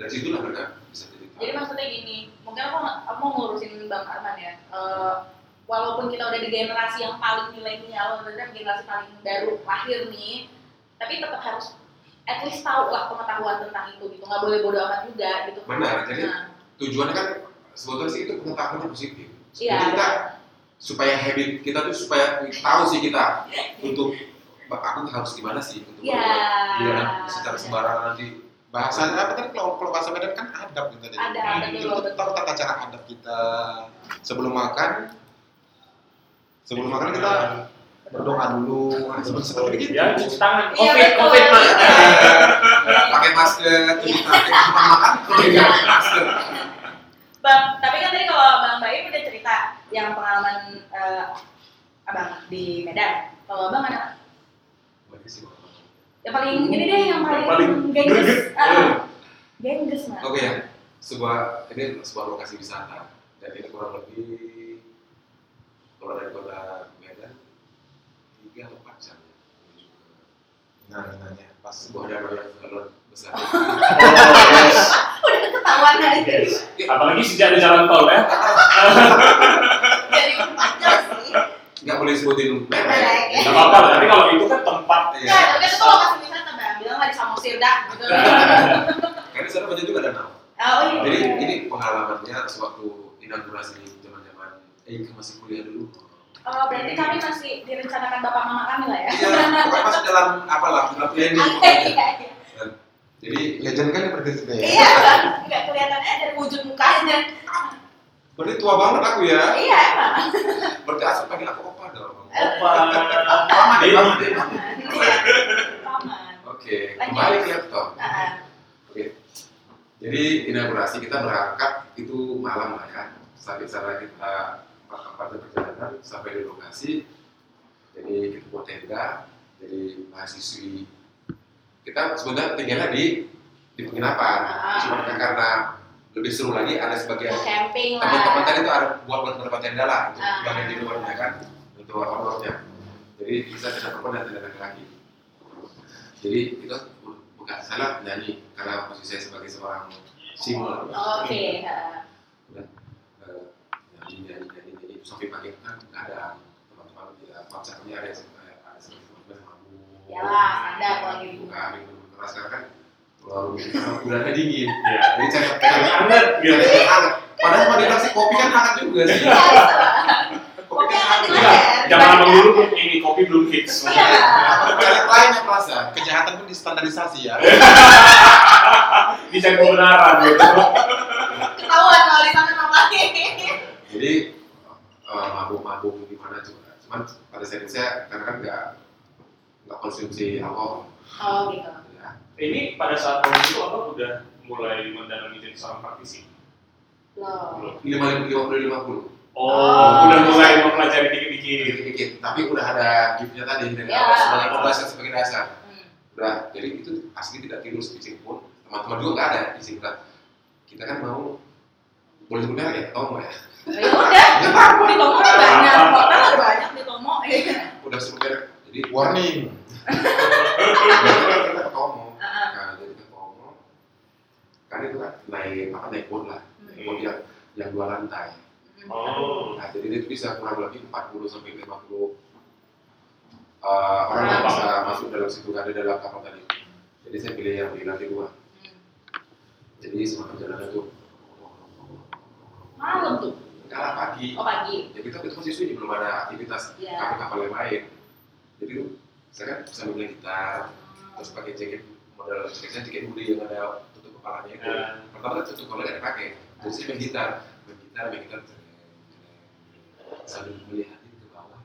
dari situlah mereka bisa jadi tahu. Jadi maksudnya gini, mungkin aku aku ngurusin Bang Arman ya. Uh, walaupun kita udah di generasi yang paling milenial, benar generasi paling baru lahir nih, tapi tetap harus at least tahu lah pengetahuan tentang itu gitu. Nggak boleh bodoh amat juga gitu. Benar. Jadi nah, tujuannya kan sebetulnya sih itu pengetahuan positif. Iya. Jadi kita supaya habit kita tuh supaya tahu sih kita untuk aku harus gimana sih untuk yeah, berbuat secara sembarangan nanti bahasa apa tadi kalau kalau bahasa Medan kan adab gitu. Ada, ada gitu. Kita tahu tata cara adab kita sebelum makan, sebelum makan kita berdoa dulu, sebelum sebelum gitu. Ya, cuci tangan. Covid, covid mah. Pakai masker, cuci tangan, makan, pakai masker. Bang, tapi kan tadi kalau Bang Bayu udah cerita yang pengalaman uh, abang di Medan. Kalau abang ada? Yang paling ini deh yang paling, paling gengges, uh, gengges mas. Oke okay, ya, sebuah ini sebuah lokasi wisata dan ini kurang lebih kalau dari kota Medan tiga atau empat jam. Nah, nanya pas sebuah danau yang terlalu besar. Udah ketahuan dari yes. Apalagi sejak ada jalan tol ya. Jadi empat jam sih. Nggak boleh sebutin merek. Nggak apa-apa, tapi kalau itu kan tempat ya. Ya, tapi itu kalau masih wisata bang, bilang nggak di Samosir dah gitu. Karena sana banyak juga danau. Oh iya. Jadi ini pengalamannya sewaktu inaugurasi zaman-zaman, eh masih kuliah dulu. Oh berarti kami masih direncanakan bapak mama kami lah ya. Iya, pokoknya masih dalam apalah, dalam planning. Iya, iya. Jadi legend kan seperti itu ya. Iya, nggak kelihatannya dari wujud mukanya. Berarti tua banget aku ya. Iya emang. Berarti asal panggil aku opa dong. Opa. Paman deh, paman deh. Paman. Oke, kembali ke laptop. Oke. Jadi inaugurasi kita berangkat itu malam lah ya. Sampai sana kita pada perjalanan sampai di lokasi. Jadi kita buat tenda. Jadi mahasiswi kita sebenarnya tinggalnya di di penginapan. Cuma karena lebih seru lagi ada sebagian teman-teman tadi itu ada buat buat tempat tenda lah untuk uh. bagian di luarnya kan untuk outdoornya jadi bisa ada perempuan dan tenda laki-laki jadi itu bukan salah nyanyi karena posisi saya sebagai seorang singer oke dan nyanyi nyanyi nyanyi nyanyi sampai pagi kan ada teman-teman tidak pacarnya ada ada teman-teman sama aku ya lah ada kalau gitu kan minum keras kan kalau bulannya dingin, ya. Jadi cari yang hangat, gitu. Padahal kalau dikasih sih kopi kan hangat juga sih. Kopi kan hangat juga. Jangan melulu ini kopi belum hits. Iya. Banyak lain yang merasa kejahatan pun distandarisasi ya. Dicek kebenaran gitu. Ketahuan kalau di sana apa lagi. Jadi mabuk-mabuk gimana juga. Cuman pada saat itu saya karena kan nggak nggak konsumsi alkohol. Oh gitu. Ini pada saat tahun itu apa udah mulai mendalami jadi seorang praktisi? Belum. lima puluh lima puluh. Oh, oh, udah mulai mempelajari dikit-dikit. Dikit-dikit. Tapi udah ada gift-nya tadi dari awal sebagai pembahasan sebagai dasar. Hmm. Udah, jadi itu asli tidak tidur sedikit pun. Teman-teman juga nggak ada di sini kan. Kita kan mau boleh benar ya, tomo ya. Ya udah, tomo di tomo banyak, tomo banyak di tomo. Udah sebenarnya. Jadi warning. Nah, kita ketua umum. Nah, jadi ketua umum kan itu kan naik apa naik board lah, naik board yang yang dua lantai. Oh. Nah, jadi itu bisa kurang lebih empat puluh sampai lima puluh uh, orang yang bisa masuk dalam situ kan, dalam kapal tadi. Jadi saya pilih yang di lantai dua. Jadi semacam jalan itu. Malam tuh? Enggak lah, pagi. Oh, pagi. Jadi kita ketemu siswi belum ada aktivitas yeah. kapal-kapal yang lain. Jadi tuh saya kan sambil main gitar, terus pakai jaket model jaket jaket hoodie yang ada tutup kepalanya itu. Yeah. Pertama kan tutup kepala nggak dipakai, terus saya main gitar, main gitar, main gitar, sambil melihat itu ke bawah.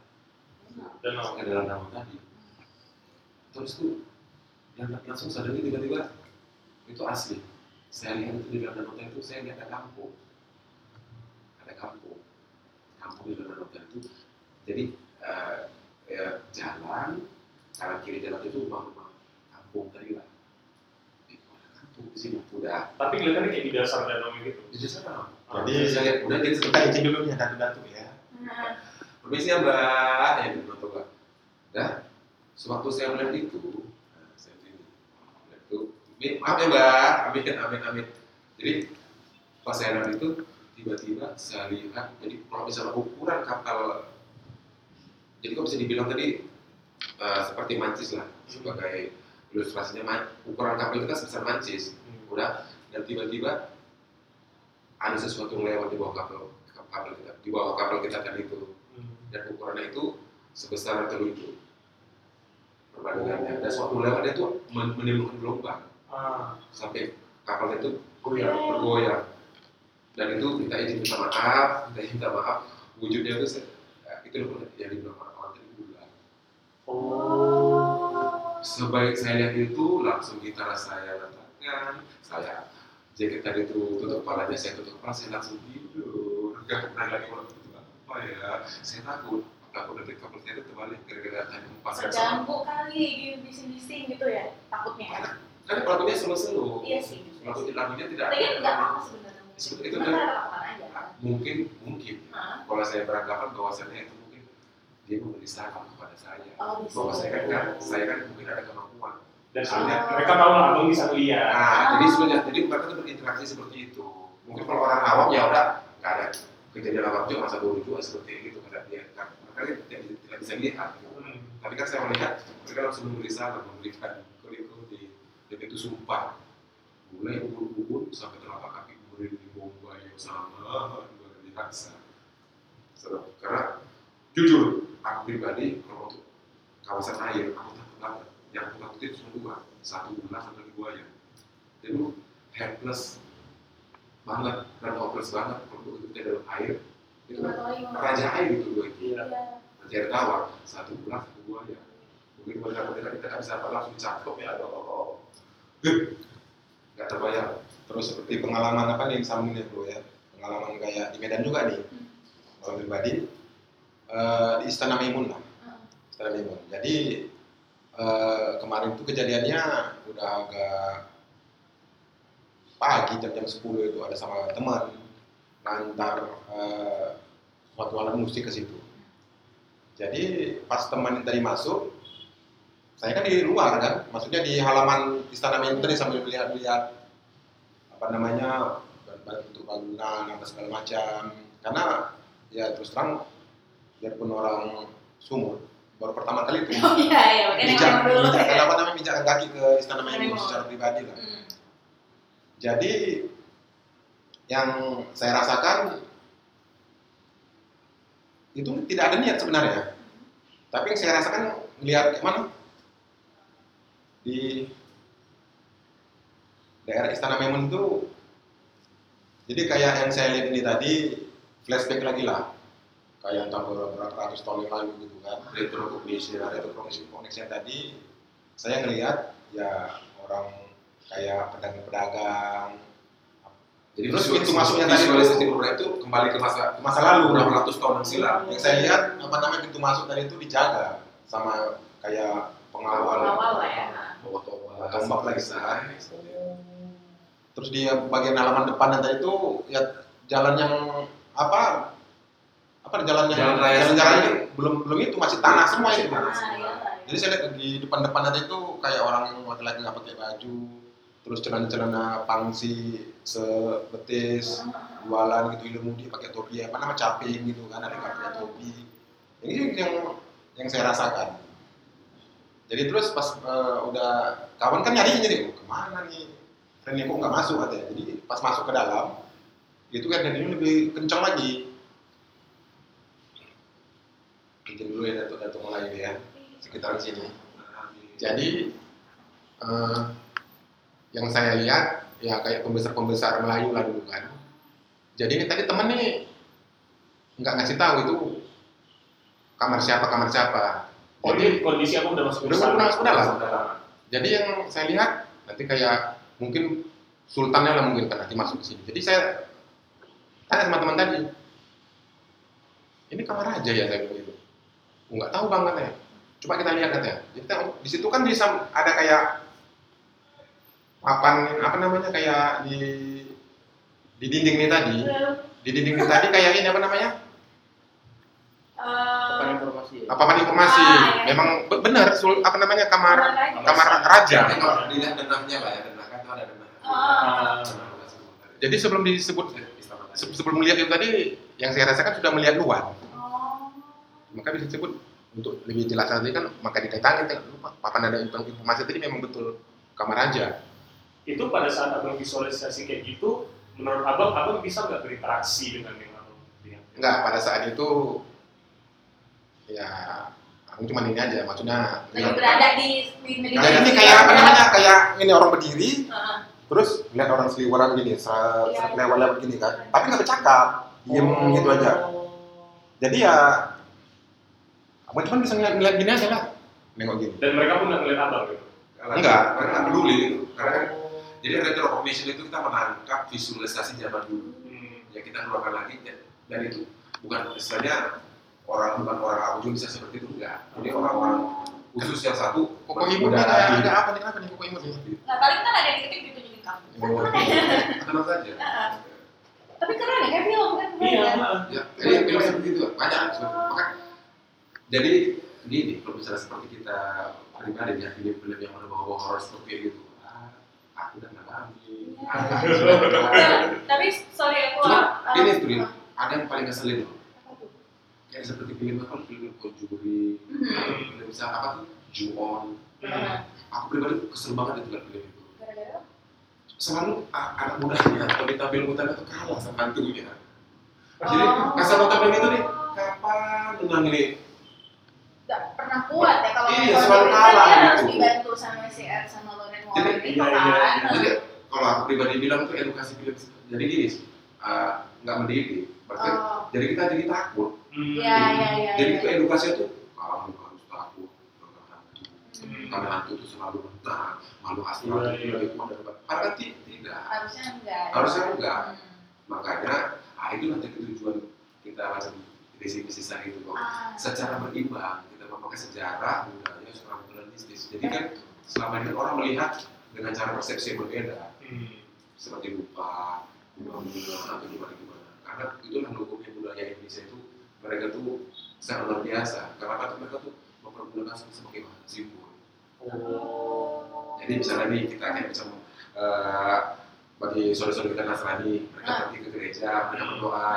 Danau. Ada danau tadi. Terus tuh yang langsung sadarnya tiba-tiba itu asli. Saya lihat itu di dalam danau itu saya lihat ada kampung, ada kampung, kampung di dalam danau itu. Jadi uh, ya, jalan kanan kiri jalan itu rumah-rumah kampung tadi lah. Ada kampung di sini udah. Tapi kelihatannya kayak di dasar danau gitu. Di dasar danau. Oh, jadi saya lihat udah jadi sebentar izin dulu punya datu-datu ya. Permisi ya Mbak, ya datu-datu Mbak. Dah, sewaktu saya melihat itu, saya melihat itu. Maaf ya Mbak, amin amin amin. Jadi pas saya lihat itu tiba-tiba saya lihat, jadi kalau misalnya ukuran kapal, jadi kok bisa dibilang tadi uh, seperti mancis lah, sebagai ilustrasinya man- ukuran kapal itu kan sebesar mancis, udah. Dan tiba-tiba ada sesuatu yang lewat di bawah kapal, kapal kita, di bawah kapal kita kan itu, dan ukurannya itu sebesar telunjuk. Perbandingannya, dan suatu lewatnya itu menimbulkan gelombang, ah. sampai kapalnya itu bergoyang. Dan itu minta izin minta maaf, minta minta maaf, wujudnya itu itu yang dibilang orang tadi bulan. Oh. Sebaik saya lihat itu, langsung gitar saya letakkan, saya jaket tadi itu tutup kepalanya, saya tutup kepala, saya langsung tidur. Gak pernah lagi orang itu apa ya? Saya takut. Takut nanti kapalnya itu terbalik gara-gara tadi pas saya terganggu kali di bising-bising gitu ya takutnya. Kan lagunya selo-selo. Iya sih. Lagunya lagunya tidak. Tapi nggak apa sebenarnya. Seperti itu kan. Mungkin mungkin. Nah. Kalau saya beranggapan bahwasannya itu mungkin dia memberi saran kepada saya. Oh, bahwa saya kan, kan saya kan mungkin ada kemampuan. Dan soalnya oh. mereka tahu lah abang bisa kuliah. Nah, ah. jadi sebenarnya jadi mereka tuh berinteraksi seperti itu. Mungkin kalau orang awam ya udah nggak ada kejadian apa juga masa baru juga seperti itu pada dia kan. Kalian tidak, tidak bisa lihat, hmm. tapi kan saya melihat mereka langsung memberi salam, memberikan kurikulum di depan itu sumpah, mulai ubur-ubur sampai telapak kaki murid di bomba yang sama dua kali raksa. Sebab karena jujur, aku pribadi kalau untuk kawasan air aku takut banget. Yang aku takut itu cuma dua, satu ular sama buaya. Jadi helpless banget dan hopeless banget kalau kita dalam air. Itu kan raja air itu dua itu, raja air tawar, satu bulan, satu buaya. Mungkin mereka kita kan bisa langsung cakep ya, oh, nggak terbayang. Terus seperti pengalaman apa nih yang sambung ya bro ya, pengalaman kayak di Medan juga nih, kalau pribadi uh, di Istana Maimun lah, Istana Maimun. Jadi uh, kemarin itu kejadiannya udah agak pagi jam-jam sepuluh itu ada sama teman. Antar uh, suatu alat musik ke situ. Jadi pas teman tadi masuk, saya kan di luar kan, maksudnya di halaman Istana Menteri sambil melihat-lihat apa namanya bentuk bangunan apa segala macam. Karena ya terus terang, biarpun orang sumur baru pertama kali itu. Oh iya iya, makanya dulu. Kenapa namanya mijakan kaki ke Istana Menteri secara pribadi lah. Hmm. Jadi yang saya rasakan itu tidak ada niat sebenarnya, tapi yang saya rasakan melihat kemana di daerah Istana Maimun itu, jadi kayak yang saya lihat ini tadi flashback lagi lah, kayak tahun beratus tahun yang lalu gitu kan, retro kognisi, retro kognisi yang tadi saya ngelihat ya orang kayak pedagang-pedagang. Jadi terus pintu masuknya tadi itu kembali ke masa ke masa lalu berapa ratus tahun yang silam. Yang saya lihat apa namanya pintu masuk tadi itu dijaga sama kayak pengawal. Pengawal ya. Bawa tombak, tombak lagi sah. Terus di bagian halaman depan tadi itu ya jalan yang apa apa jalan yang jalan raya belum belum itu masih tanah semua itu. Tanah. Jadi saya lihat di depan-depan ada itu kayak orang yang lagi nggak pakai baju, terus celana-celana pangsi, sebetis, jualan gitu, ilmu dia pakai topi, apa namanya caping gitu kan, ada nggak pakai topi. Ini yang yang saya rasakan. Jadi terus pas uh, udah kawan kan nyari nyari, kemana nih? Trennya kok nggak masuk katanya. Jadi pas masuk ke dalam, itu kan trennya lebih kencang lagi. Bikin dulu ya, datuk-datuk mulai ya, sekitaran sini. Jadi uh, yang saya lihat ya kayak pembesar-pembesar Melayu lah dulu kan. Jadi ini tadi temen nih nggak ngasih tahu itu kamar siapa kamar siapa. Jadi kondisi aku udah masuk udah masuk dalam. Jadi yang saya lihat nanti kayak mungkin sultannya lah mungkin kan nanti masuk ke sini. Jadi saya tanya sama teman tadi, ini kamar raja ya saya bilang gitu. Nggak tahu bang katanya. Coba kita lihat katanya. Jadi di situ kan bisa ada kayak papan apa namanya kayak di di dinding ini tadi. Di dinding ini tadi kayak ini apa namanya? Papan informasi. Papan informasi. Ah, ya. Memang benar apa namanya kamar kamar, kamar raja. Kalau dilihat denahnya lah ya, denah kan itu ada denah. Ah. Jadi sebelum disebut sebelum melihat itu tadi yang saya rasakan sudah melihat luar. Oh. Maka bisa disebut untuk lebih jelas tadi kan maka didatangin lupa papan ada informasi tadi memang betul kamar raja. Itu pada saat abang visualisasi kayak gitu, menurut abang abang bisa nggak berinteraksi dengan yang abang lihat? Nggak, pada saat itu ya aku cuma ini aja maksudnya lagi berada di milik nah, ini kayak apa namanya kayak ini orang berdiri uh-huh. Terus lihat orang seliweran gini seret ya, lewat-lewat gini kan tapi nggak bercakap diem oh. Gitu aja jadi ya aku cuma bisa ngeliat ngeliat gini aja lah nengok gini dan mereka pun nggak ngeliat abang gitu enggak mereka nggak peduli gitu karena kan jadi retro recognition itu kita menangkap visualisasi zaman dulu hmm. Ya kita keluarkan lagi ya. Dan itu bukan istilahnya orang bukan orang awam bisa seperti itu enggak. Jadi orang-orang khusus yang satu pokok imut ada ada apa nih kenapa nih pokok imut ini? Nah paling kan ada diketik di tunjukin kamu. Kenapa saja? Tapi keren ya kayak film kan? Iya. Ya, kayak film seperti itu banyak. Jadi ini kalau misalnya seperti kita pribadi ya film-film yang berbau-bau horor seperti itu. Ah, aku udah nggak paham. Tapi sorry aku. Ini tuh ada yang paling ngeselin. Ya, seperti film apa film Conjuring, film misalnya apa tuh Ju-on. Hmm. Aku pribadi kesel banget itu film itu. Gara-gara? Selalu a- anak mudanya atau ditampil mudanya tuh kalah sama hantunya. Jadi oh. Kasar nonton film itu nih, kapan menang nih? Gak pernah kuat ya kalau iya, selalu kalah gitu. Harus dibantu sama si R sama Loren Warren itu kan. Jadi kalau aku pribadi bilang tuh edukasi film jadi gini, uh, nggak mendidik, berarti oh. Jadi kita jadi takut. Hmm. Ya, ya, ya, jadi ya, ya. Itu edukasi itu kamu harus takut karena hantu, hmm. Karena hantu itu selalu mentah, malu astral, ya, itu ada apa? Karena tidak. Harusnya enggak. Harusnya enggak. Hmm. Makanya, ah, itu nanti tujuan kita langsung desa-desa itu kok. Ah. Secara berimbang kita memakai sejarah budaya secara modernistis. Jadi kan selama ini orang melihat dengan cara persepsi yang berbeda, hmm. Seperti lupa, guna-guna atau gimana-gimana. Karena itulah logonya budaya Indonesia itu. Mereka tuh sangat luar biasa, karena mereka tuh mempergunakan sebagai bahan simbol. Oh. Jadi misalnya nih kita kayak bisa uh, bagi saudara-saudara kita Nasrani, mereka ah. Pergi ke gereja, mereka berdoa.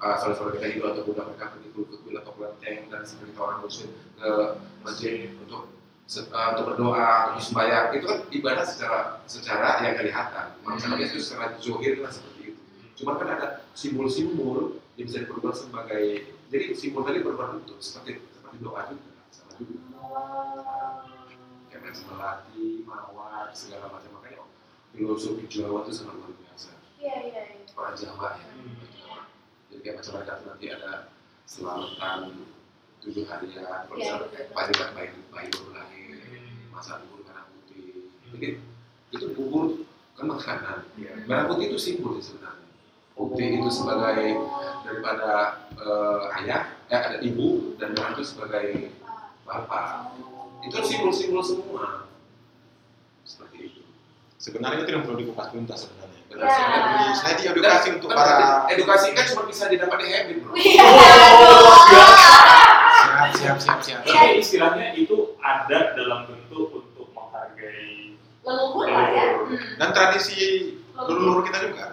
Uh, saudara-saudara kita Hindu atau Buddha mereka pergi ke kuil atau kelenteng dan seperti orang Muslim ke masjid untuk uh, untuk berdoa, untuk sembahyang. Itu kan ibadah secara secara yang kelihatan. Misalnya itu secara zahir lah seperti itu. Cuma kan ada simbol-simbol yang bisa dipergunakan sebagai jadi simbol tadi berubah bentuk seperti seperti doa juga, sama juga. Kayak melati, mawar, segala macam makanya filosofi Jawa itu sangat luar biasa. Iya iya. Orang Jawa ya. Jadi kayak masyarakat nanti ada selamatan tujuh harian, persiapan pajak bayi bayi baru lahir, masa libur merah putih. Jadi itu bubur kan makanan. Merah putih itu simbol sebenarnya. Putih itu sebagai daripada uh, ayah, eh, ada ibu dan merah itu sebagai bapak. Itu simbol-simbol semua seperti itu. Sebenarnya itu yang perlu dikupas tuntas sebenarnya. Benar ya. Sebenarnya. Saya di edukasi dan, untuk para edukasi kan cuma bisa didapat di habit bro. Iya. Oh, oh, oh, oh, oh, oh, Siap, siap, siap, siap. Jadi istilahnya itu ada dalam bentuk untuk menghargai leluhur lah ya. Dan tradisi leluhur kita juga.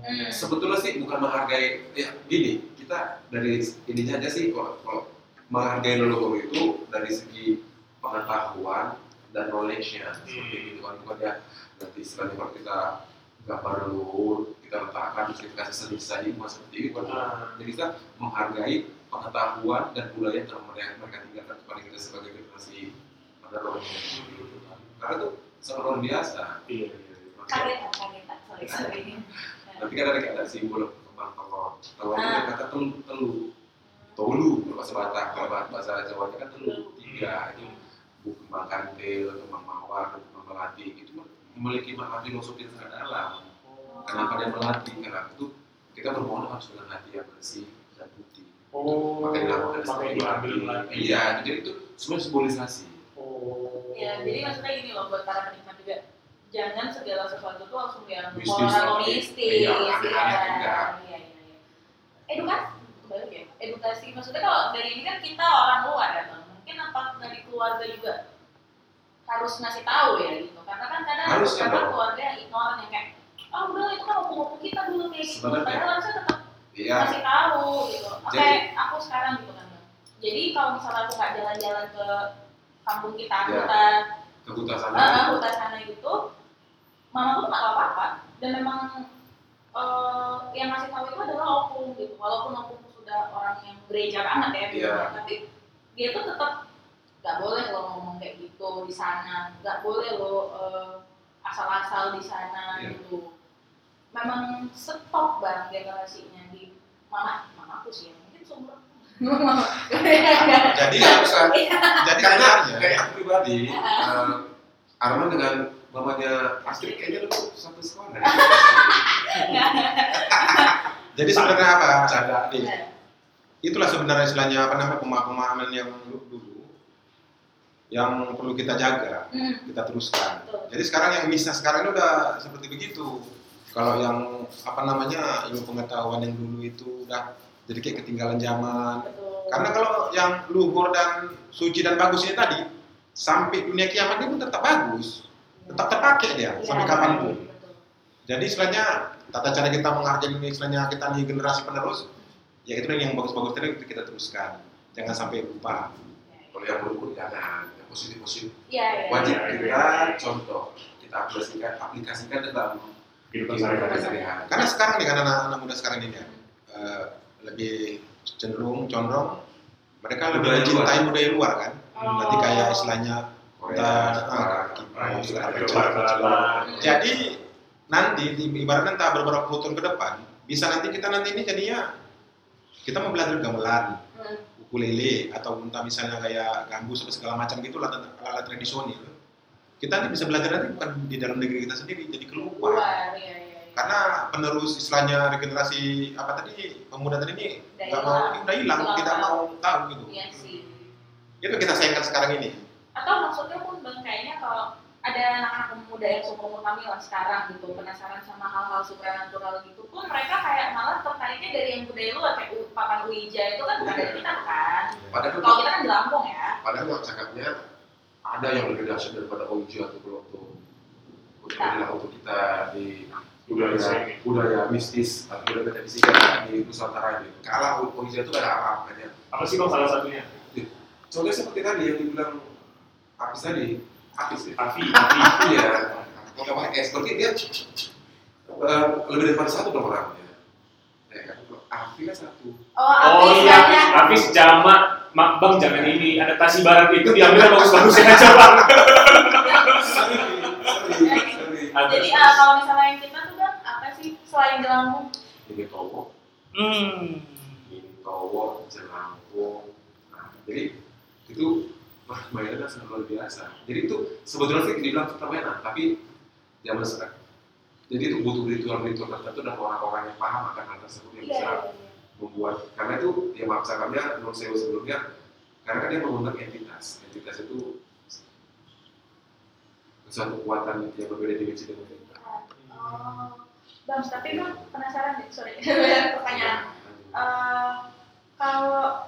Hmm. Sebetulnya sih bukan menghargai, ya gini, kita dari ininya aja sih kalau, kalau menghargai leluhur itu dari segi pengetahuan dan knowledge-nya seperti itu kan, bukan ya nanti istilahnya kalau kita gambar leluhur kita letakkan terus kita kasih sedih-sedih seperti itu kan. Hmm. Jadi kita menghargai pengetahuan dan budaya yang mereka tinggalkan kepada kita sebagai generasi pada orang itu kan, karena itu seperti biasa. Iya, kaget kaget sorry sorry tapi kan ada kata simbol tentang telur telur itu kata telu telu tolu kalau bahasa Batak, kalau bahasa Jawa kan telu tiga itu kembang kantil, kembang mawar, kembang melati itu memiliki makna filosofi yang sangat dalam. Kenapa dia melati? Karena itu kita bermohon harus dengan hati yang bersih dan putih. Oh, makanya diambil melati. Iya, jadi itu semua simbolisasi. Oh. Ya, jadi maksudnya gini loh buat para penikmat juga. Jangan segala sesuatu tuh langsung yang moralistis. Iya, iya, iya. Edukasi, betul ya. Edukasi maksudnya kalau dari ini kan kita orang luar ya, Bang. Mungkin apa dari keluarga juga harus ngasih tahu ya gitu. Karena kan kadang kadang keluarga ignoran yang kayak oh udah itu kan hukum-hukum kita dulu kayak gitu. Padahal harusnya tetap ya ngasih tahu gitu. Oke, okay, aku sekarang gitu kan. Jadi kalau misalnya aku nggak jalan-jalan ke kampung kita, ya, hutan, ke hutan sana, uh, hutan sana gitu, mama tuh nggak apa-apa. Dan memang uh, yang ngasih tahu itu adalah aku gitu. Walaupun aku sudah orang yang gereja banget ya, gitu, ya. Tapi dia tuh tetap nggak boleh lo ngomong kayak gitu di sana, nggak boleh lo uh, asal-asal di sana yeah. gitu. Memang stop bang generasinya di mama, mama aku sih ya. Mungkin sumber. Jadi harus, jadi karena kayak aku pribadi, uh, Arman dengan mamanya Astrid kayaknya tuh satu sekolah. Jadi sebenarnya apa? Bercanda nih. Itulah sebenarnya istilahnya apa namanya pemahaman yang dulu yang perlu kita jaga, hmm. kita teruskan. Betul. Jadi sekarang yang misnya sekarang itu udah seperti begitu. Kalau yang apa namanya ilmu pengetahuan yang dulu itu udah jadi kayak ketinggalan zaman. Betul. Karena kalau yang luhur dan suci dan bagus ini tadi sampai dunia kiamat itu tetap bagus, ya. Tetap terpakai dia ya, sampai kapanpun. Betul. Jadi istilahnya tata cara kita menghargai ini istilahnya kita nih generasi penerus. Ya itu yang bagus-bagus tadi kita teruskan, jangan sampai lupa. Kalau yang buruk jangan, yang positif-positif ya, ya, wajib ya, kita ya, ya. Contoh, kita aplikasikan, aplikasikan dalam kehidupan sehari-hari. Karena sekarang nih, karena anak-anak muda sekarang ini ya, uh, lebih cenderung condong, mereka lebih mencintai budaya luar kan, oh. Nanti kayak istilahnya dan jadi nanti ibaratnya entah beberapa puluh tahun ke depan, bisa nanti kita nanti ini jadinya kita mau belajar gamelan, hmm. ukulele, atau entah misalnya kayak gambus atau segala macam gitu alat-alat tradisional. Kita nanti bisa belajar nanti bukan di dalam negeri kita sendiri, jadi keluar. Luar, ya, ya, ya. Karena penerus istilahnya regenerasi apa tadi pemuda tadi ini nggak mau, udah hilang, tidak mau tahu gitu. Iya sih. Itu kita sayangkan sekarang ini. Atau maksudnya pun bang kayaknya kalau ada anak-anak pemuda yang seumur kami lah sekarang gitu penasaran sama hal-hal supranatural gitu pun mereka kayak malah tertariknya dari yang budaya luar kayak papan Uija itu kan bukan dari kita kan kalau kita kan di Lampung ya padahal yang cakapnya ada yang lebih dahsyat daripada Uija atau Kloto untuk kita di budaya budaya mistis atau budaya fisika di Nusantara ini kalah Uija itu ada apa hanya apa sih bang salah satunya contohnya seperti tadi yang dibilang habis tadi Afi, Afi, Afi ya. Kalau pakai S, berarti dia uh, lebih daripada satu dong orangnya. Ya, Afi kan satu. Oh, oh iya, Afi jama, mak bang jangan ini adaptasi barat itu diambil bagus-bagus aja bang. Jadi uh, kalau misalnya yang kita tuh bang, apa sih selain jelangkung? Ini towo, hmm, ini towo, jelangkung. Nah, jadi itu wah, mainannya sangat luar biasa. Jadi itu sebetulnya sih dibilang tetap mainan, tapi zaman sekarang. Jadi itu butuh ritual-ritual tertentu dan orang-orang yang paham akan hal tersebut yang yeah, bisa yeah, yeah. membuat. Karena itu dia maaf cakapnya non sewa sebelumnya, karena kan dia menggunakan entitas. Entitas itu suatu kekuatan yang berbeda dimensi dengan kita. Oh, bang, tapi bang penasaran nih, sorry, pertanyaan. Uh, kalau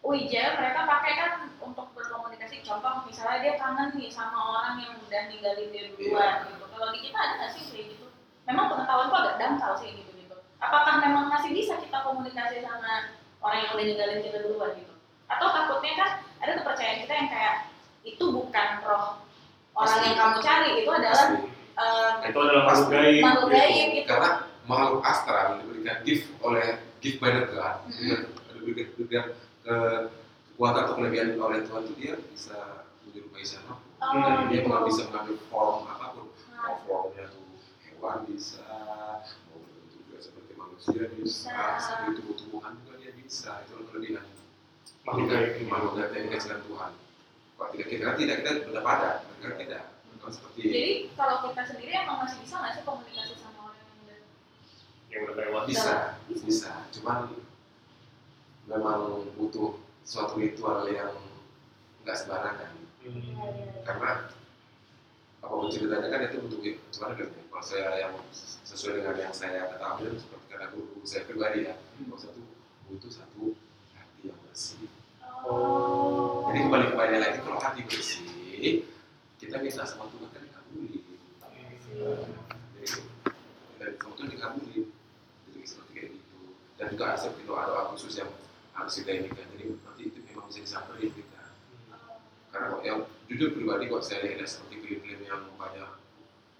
Wijaya mereka pakai kan untuk berkomunikasi. Contoh misalnya dia kangen nih sama orang yang udah ninggalin dia duluan, yeah. gitu. Kalau di kita ada nggak sih kayak gitu? Memang pengetahuan tuh agak dangkal sih gitu gitu. Apakah memang masih bisa kita komunikasi sama orang yang udah ninggalin kita duluan gitu? Atau takutnya kan ada kepercayaan kita yang kayak itu bukan roh orang yang kamu cari, itu adalah um, itu adalah makhluk gaib, makhluk gaib gitu. Karena makhluk astral diberikan gift oleh gift by the God, diberikan kekuatan atau kelebihan oleh Tuhan itu dia bisa menyerupai sama, oh, dan dia nggak bisa mengambil form apapun, nah. formnya tuh hewan bisa, mau juga seperti manusia bisa, seperti tubuh-tubuhan juga dia bisa, itu kelebihan makhluk gaib, makhluk gaib yang dikasihkan Tuhan. Kalau tidak kita tidak kita berada pada, mereka tidak, mereka seperti. Jadi kalau kita sendiri emang masih bisa nggak sih komunikasi sama orang yang udah yang udah lewat? Bisa, bisa, bisa. Cuman memang butuh suatu ritual yang nggak sembarangan. Hmm. Karena apapun ceritanya kan itu butuh cuman kan. Kalau saya yang sesuai dengan yang saya ketahui seperti karena guru saya pribadi ya, kalau satu butuh satu hati yang bersih. Oh. Jadi kembali kepada lagi, kalau hati bersih, kita bisa sama Tuhan kan dikabulin. Dari Tuhan dikabulin, jadi seperti kayak gitu. Dan juga aset itu doa khusus yang harus kita inginkan. Jadi nanti itu memang bisa disamperin kita. Karena kok yang jujur pribadi kok saya lihat seperti film-film yang banyak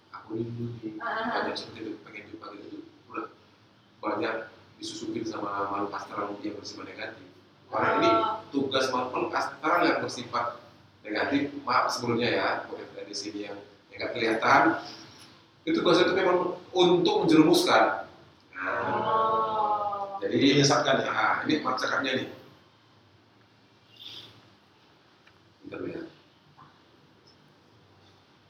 aku rindu nih, banyak seperti pengen jumpa gitu, banyak disusupin sama makhluk astral yang bersifat negatif. Karena ini tugas makhluk astral yang bersifat negatif, maaf sebelumnya ya, bukan di sini yang nggak kelihatan. Itu tugas itu memang untuk menjerumuskan. Nah, oh. Jadi menyesatkan. Ah, ini maaf cakapnya nih. Bentar ya.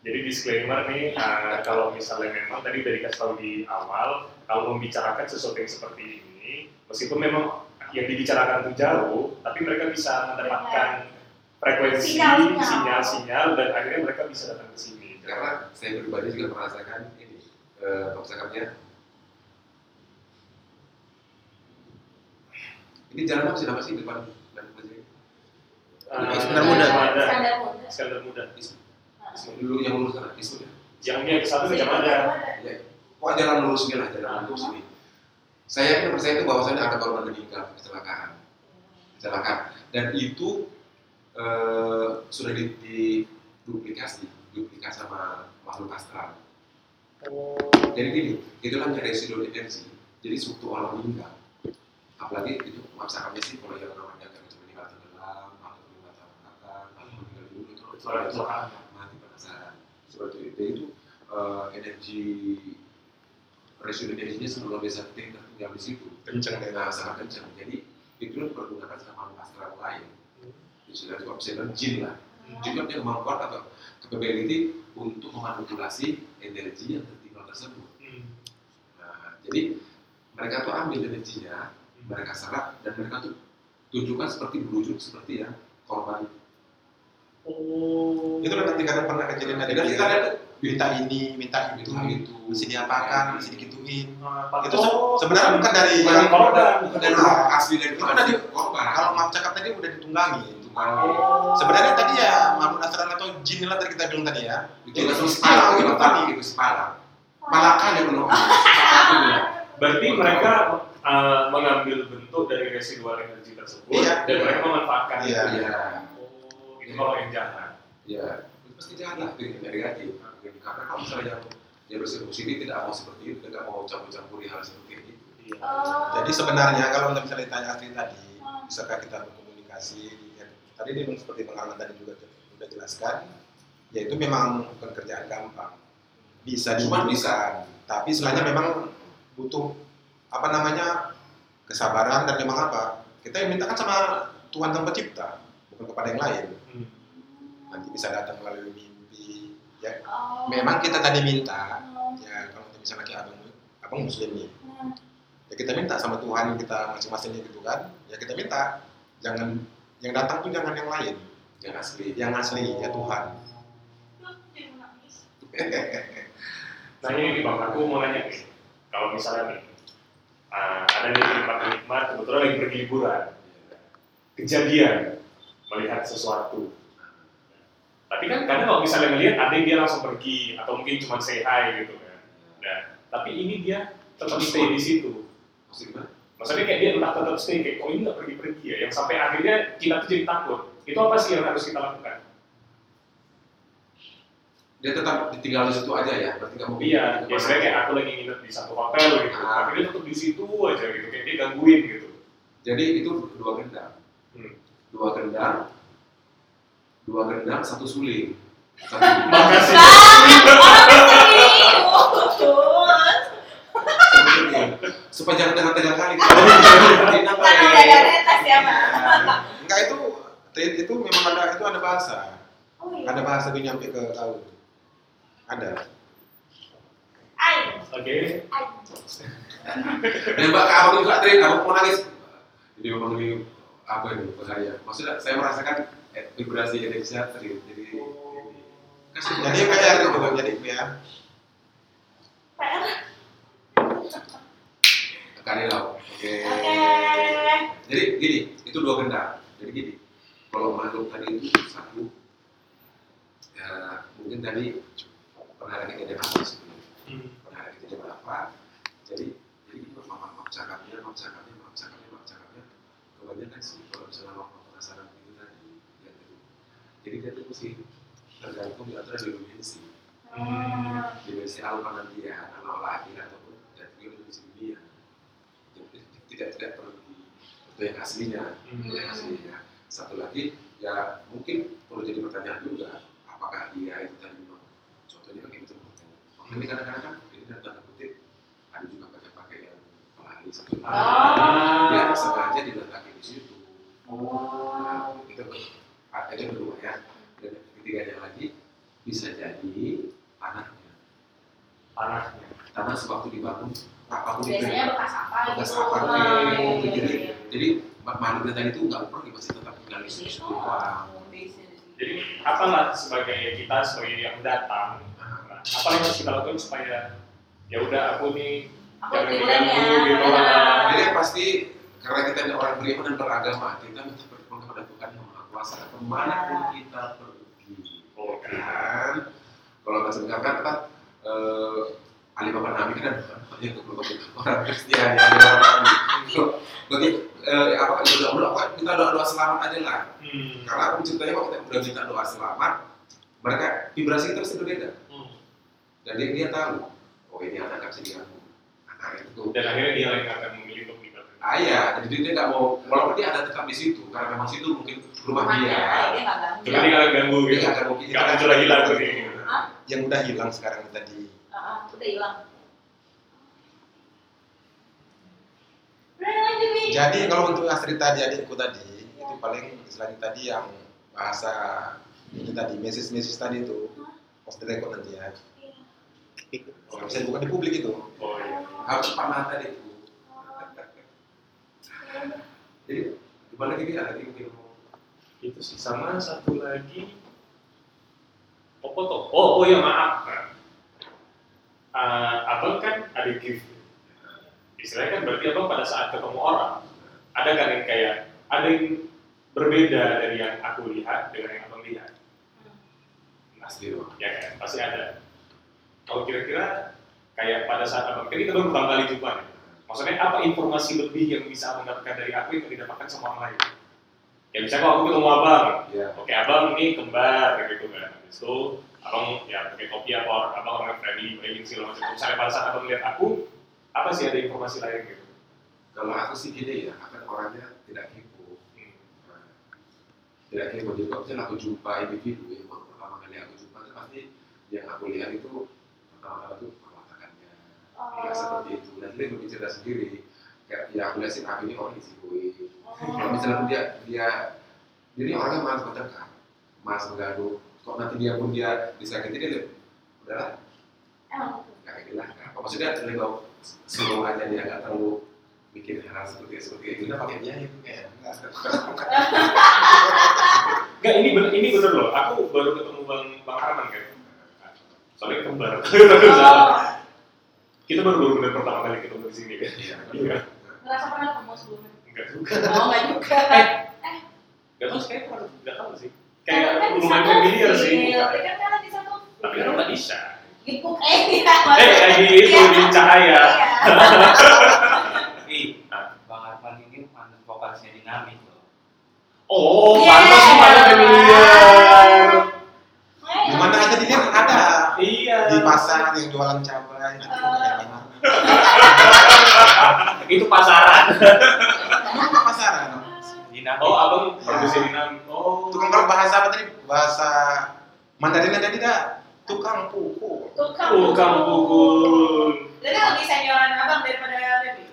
Jadi disclaimer nih, uh, kalau misalnya memang tadi dari kasih tahu di awal, kalau membicarakan sesuatu yang seperti ini, meskipun memang yang dibicarakan itu jauh, tapi mereka bisa mendapatkan frekuensi, sinyal-sinyal, dan akhirnya mereka bisa datang ke sini. Karena saya pribadi juga merasakan ini, percakapannya. Ini jalan apa sih, apa sih depan dan baju? Skandar muda. Skandar muda. Dulu yang lurus kan, isu ya. Yang ke satu ke jalan ada. Pokoknya jalan lurus ini lah, jalan lurus ini. Saya yakin percaya itu bahwasannya ada korban meninggal kecelakaan, kecelakaan, dan itu e, sudah diduplikasi, duplikasi sama makhluk astral. Oh. Jadi gini, itulah namanya residual energy. Jadi waktu orang meninggal, apalagi itu maksudnya sih kalau yang namanya terus meninggal tenggelam, makhluk meninggal tenggelam, makhluk meninggal dulu itu kecelakaan, mati penasaran. Seperti itu, itu e, energi. Residu energinya sebelum bisa tinggal tinggal di situ, kencang dengan sangat kencang. Jadi itu dipergunakan sama astral lain. Sudah itu observer jin lah. Jin kan dia kemampuan atau capability untuk memanipulasi energi yang tertinggal tersebut. Nah, jadi mereka tuh ambil energinya, mereka serap dan mereka tuh tunjukkan seperti berujung seperti yang korban. Oh. Itu nanti kadang pernah kejadian ada. Kita lihat minta ini, minta itu, gitu. Mesti diapakan, mesti digituin. Nah, itu oh, sebenarnya bukan dari yang korban, bukan dari orang asli dari korban. Kalau maaf cakap tadi udah ditunggangi. Oh. Sebenarnya tadi ya makhluk astral atau jin lah tadi kita bilang tadi ya. Itu langsung sepalang gitu tadi, itu sepalang. Malakan ya belum. Berarti mereka uh, mengambil bentuk dari residual energi tersebut, iya, dan iya. mereka memanfaatkan iya. itu. Iya. Oh, itu iya. kalau yang jahat. Iya. Pasti jahat lah itu yang negatif. Karena kalau misalnya yang bersih-bersih ini tidak mau seperti itu, tidak mau campur-campuri hal seperti itu. Iya. Oh. Jadi sebenarnya kalau kita misalnya tanya Astrid tadi, oh. bisakah kita berkomunikasi? Ya, tadi dia seperti pengalaman tadi juga sudah jelaskan, yaitu memang bukan kerjaan gampang. Bisa, cuma bisa. Tapi sebenarnya memang butuh apa namanya kesabaran dan memang apa? Kita yang mintakan sama Tuhan Sang Pencipta, bukan kepada yang lain. Hmm. Nanti bisa datang melalui mimpi. Ya, oh. memang kita tadi minta, oh. ya kalau misalnya kayak abang, abang muslim nih, hmm. ya kita minta sama Tuhan kita masing-masing gitu kan, ya kita minta, jangan yang datang tuh jangan yang lain, yang asli, yang asli ya Tuhan. Nah ini bang, aku mau nanya nih, kalau misalnya nih, uh, ada nih tempat nikmat, kebetulan lagi pergi liburan, kejadian melihat sesuatu. Tapi kan kadang kalau misalnya ngelihat ada yang dia langsung pergi atau mungkin cuma say hi gitu kan. Nah, tapi ini dia tetap stay di situ. Maksudnya? Maksudnya kayak dia entah tetap stay kayak oh ini nggak pergi-pergi ya, yang sampai akhirnya kita tuh jadi takut. Itu apa sih yang harus kita lakukan? Dia tetap ditinggal di situ aja ya, berarti nggak mau pergi. Iya, ya sebenarnya kayak aku lagi nginep di satu hotel gitu, nah. Tapi dia tetap di situ aja gitu, kayak dia gangguin gitu. Jadi itu dua gendang, hmm. dua gendang, dua gendang satu suling. Makasih. Sepanjang tengah-tengah kali. Karena ada netes ya pak. Enggak itu, itu memang ada itu ada bahasa, ada bahasa itu nyampe ke tahu. Ada. Ayo. Oke. Ayo. Nembak ke abang juga tren, abang mau nangis. Jadi memang ini apa itu bahaya. Maksudnya saya merasakan vibrasi Indonesia tren. Jadi kasih. Jadi kayak itu bukan jadi ya. Kali lalu. Oke. Jadi gini, itu dua gendang. Jadi gini, kalau makhluk tadi itu satu, ya, mungkin tadi pernah ada kejadian apa sebenarnya? Hmm. Pernah ada kejadian apa? Jadi, jadi memang makcakannya, makcakannya, makcakannya, makcakannya, kebanyakan sih kalau misalnya makhluk penasaran itu tadi, ya, gitu. Jadi dia tuh mesti tergantung di antara dimensi, hmm. dimensi alfa nanti ya, atau lahir ataupun jadi dimensi dunia. Tidak tidak perlu itu yang aslinya, hmm. yang aslinya. Satu lagi ya mungkin perlu jadi pertanyaan juga, apakah dia itu tadi memang contohnya kayak gitu. Mungkin hmm. kadang-kadang kan ini dalam tanda kutip ada juga pakai-pakai yang pelari sebelumnya, ah. ya sengaja diletakkan di situ. Oh. Nah, itu ada kedua ya. Dan ketiganya lagi bisa jadi tanahnya, tanahnya, tanah sewaktu dibangun. Apa biasanya bekas apa bekas apa gitu jadi jadi makhluk tadi itu nggak pergi masih tetap tinggal di situ. Jadi apalah sebagai kita sebagai yang datang nah, apa yang harus kita lakukan supaya ya udah aku nih jangan diganggu gitu lah. Jadi pasti karena kita ada orang beriman dan beragama kita minta berdoa kepada Tuhan yang Maha Kuasa kemana pun kita pergi. Oke kalau nggak sebenarnya kan Ali Baba Nabi kan yang kebetulan orang Kristiani. Bagi apa doa doa kita doa doa selamat aja lah. Hmm. Karena aku ceritanya kalau kita udah minta doa selamat, mereka vibrasi terus berbeda. Hmm. Dan dia, dia tahu, oh ini anak nggak bisa diganggu. Anak itu. Dan akhirnya dia yang akan memilih untuk kita. Ah ya, jadi dia nggak mau. Walaupun dia ada tetap di situ, karena memang situ mungkin rumah dia. Tapi dia nggak ganggu. Dia nggak ganggu. Nggak muncul lagi lah seperti ini. Yang udah hilang sekarang kita di Ah, udah hilang. Jadi kalau untuk Astrid tadi adikku tadi ya. Itu paling selain tadi yang bahasa ini tadi message-message tadi itu post record nanti ya. Kalau bisa dibuka di publik itu. Oh iya. Harus pernah tadi itu. Jadi gimana lagi ada di mungkin itu sih sama satu lagi. Opo toh. Oh, oh ya maaf. Uh, abang kan ada gift, istilahnya kan berarti abang pada saat ketemu orang ada kan yang kayak ada yang berbeda dari yang aku lihat dengan yang abang lihat, pasti loh, ya kan pasti ada. Kalau kira-kira kayak pada saat abang kan kita baru pertama kali jumpa, ya? Maksudnya apa informasi lebih yang bisa abang dapatkan dari aku yang tidak dapatkan sama orang lain? Ya misalnya kalau aku ketemu abang, yeah. Oke abang ini kembar gitu kan, so abang ya pakai kopi apa abang orang friendly baik sih loh macam misalnya pada saat abang melihat aku apa sih ada informasi lain gitu kalau aku sih gini ya akan orangnya tidak kepo hmm. nah, tidak kepo jadi kalau misalnya aku jumpa individu yang baru pertama kali aku jumpa pasti yang aku lihat itu pertama-tama itu perwatakannya oh. ya seperti itu dan dia berbicara sendiri kayak ya aku lihat si aku ini orang disibui oh. kalau misalnya dia dia jadi orangnya malas bertengkar malas menggaduh kok nanti dia pun dia disakiti dia udahlah oh. nggak gitulah kok maksudnya lebih bau sebelum aja dia nggak terlalu bikin hal seperti seperti itu udah pakai dia ya nggak ini bener ini bener loh aku baru ketemu bang bang Arman kan soalnya kembar kita baru baru bener pertama kali ketemu di sini kan ngerasa pernah ketemu sebelumnya nggak juga oh nggak juga eh Gak tau kayaknya kemana gak tau sih. Kayak lumayan familiar sih. Tapi kan kalau di satu. Tapi kan Mbak Isha. Di Cook eh ya. Eh di itu di Cahaya. Ih, Bang Arman ini mantan vokalisnya Dinamik loh. Oh, pantas sih pada familiar. Di mana aja dilihat ada. Iya. Di pasar yang jualan cabai gitu. Itu pasaran. Itu pasaran. Dinamik. Oh, abang produksi Dinamik. Oh. Tukang berbahasa apa tadi? Bahasa Mandarin tadi dah. Tukang pukul. Tukang pukul. Tukang pukul. Lalu lebih senioran abang daripada Rebi.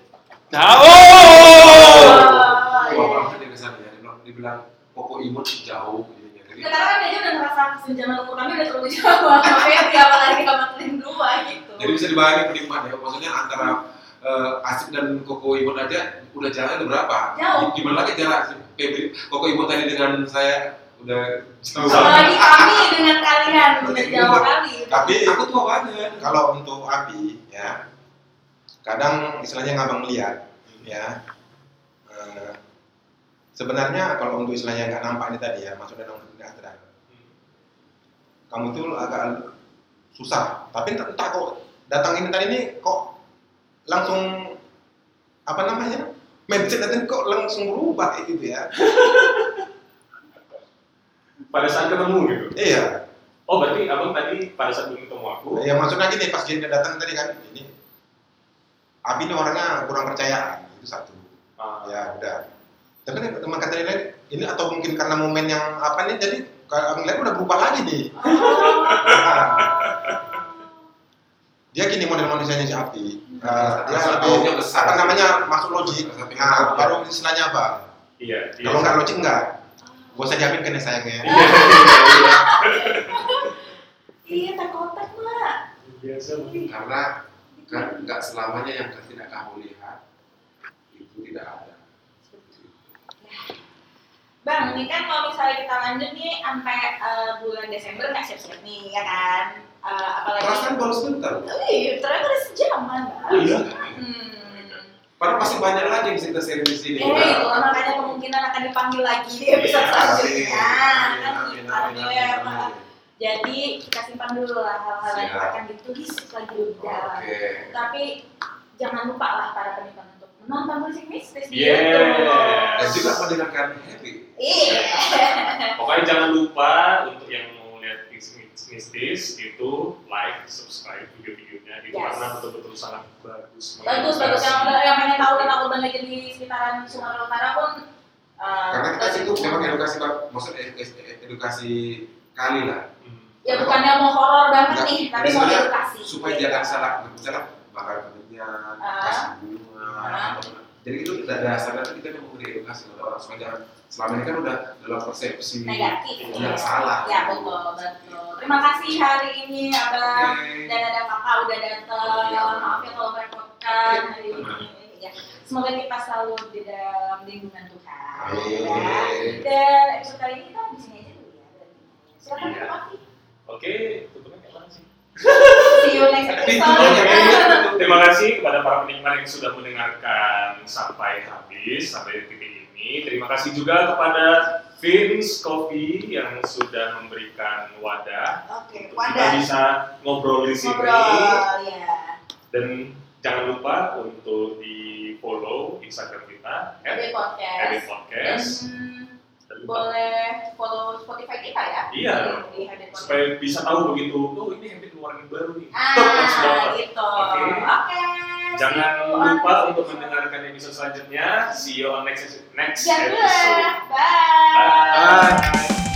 Nah, oh. Wah, abang tadi kesan ya, dibilang pokok imut jauh. Sekarang aja udah ngerasa kesenjangan umur kami udah terlalu jauh. Makanya tiap hari kemarin dua gitu. Jadi bisa dibagi penikmat ya, maksudnya antara Uh, Asik dan Koko Imut aja udah jalan udah berapa? Jauh. Gimana lagi jalan Febri Koko Imut tadi dengan saya udah jauh. Apalagi kami dengan kalian udah jauh kali. Tapi aku tua banget. Kalau untuk Abi ya, kadang istilahnya ngabang lihat ya. Uh, sebenarnya kalau untuk istilahnya nggak nampak ini tadi ya, maksudnya dalam dunia terang. Kamu tuh agak susah. Tapi entah kok datang ini tadi ini kok langsung apa namanya mindset dan kok langsung berubah gitu ya pada saat ketemu gitu. Iya. Oh berarti abang tadi pada saat ketemu aku ya, maksudnya gini pas dia datang tadi kan ini Abi ini orangnya kurang percayaan itu satu. Ah. Ya udah tapi teman kata dia ini atau mungkin karena momen yang apa nih jadi kalau ngeliat udah berubah lagi nih. Dia gini model manusianya si Abi. Nah, dia lebih apa namanya masuk logik. Nah, baru istilahnya apa? Iya. Kalau nggak logik nggak, gak usah jamin kena sayangnya. Iya, tak kontak lah. Biasa. Karena kan nggak selamanya yang tidak kamu lihat itu tidak ada. Bang, ini kan kalau misalnya kita lanjut nih sampai uh, bulan Desember nggak siap-siap nih, ya kan? Uh, apalagi perasaan baru sebentar. Wih, ternyata udah sejaman. Oh iya. Hmm. Padahal pasti banyak lagi yang bisa kita share di sini. Eh, itu makanya kemungkinan akan dipanggil lagi di episode selanjutnya. Kan alhamdulillah. Jadi kita simpan dulu lah hal-hal yang akan ditulis selanjutnya. Okay. Tapi jangan lupa lah para penikmat untuk menonton musik mistis di YouTube. Yeah. Dan juga mendengarkan happy. Iya. Yeah. Pokoknya jangan lupa untuk yang mistis itu like, subscribe video-videonya itu yes. Karena betul-betul sangat bagus. Bagus, bagus. Yang yang pengen tahu tentang urban legend di sekitaran Sumatera Utara pun uh, karena kita situ memang edukasi, maksudnya edukasi kali lah. Hmm. Ya bukannya mau horor banget nih, tapi mau edukasi. Supaya jangan salah berbicara bakal kemudian kasih bunga. Jadi itu tidak ada dasarnya itu kita mau edukasi kepada orang supaya jangan selama ini kan udah dalam persepsi negatif, ya, salah. Ya betul, betul. Terima kasih hari ini abang okay. Dan ada kakak udah datang. Ya maaf ya kalau merepotkan hari ini. Ya. Semoga kita selalu di dalam lindungan Tuhan. Amin. Dan episode kali ini kita di sini aja dulu ya. Silakan ya. Oke, okay, tutupnya kayak mana sih? See you next episode. Terima kasih kepada para penikmat yang sudah mendengarkan sampai habis sampai titik ini. Terima kasih juga kepada Vince Coffee yang sudah memberikan wadah. Oke, wadah. Kita bisa ngobrol di sini. Ngobrol, ya. Dan jangan lupa untuk di follow Instagram kita. Edit Podcast. Edit Podcast. Hmm. Boleh follow Spotify kita ya? Iya, di, di supaya bisa tahu begitu, oh ini hampir keluaran baru nih. Ah, Top, gitu. Oke, okay. Okay. Jangan lupa on. Untuk mendengarkan episode selanjutnya. See you on next, next episode. Bye! Bye. Bye.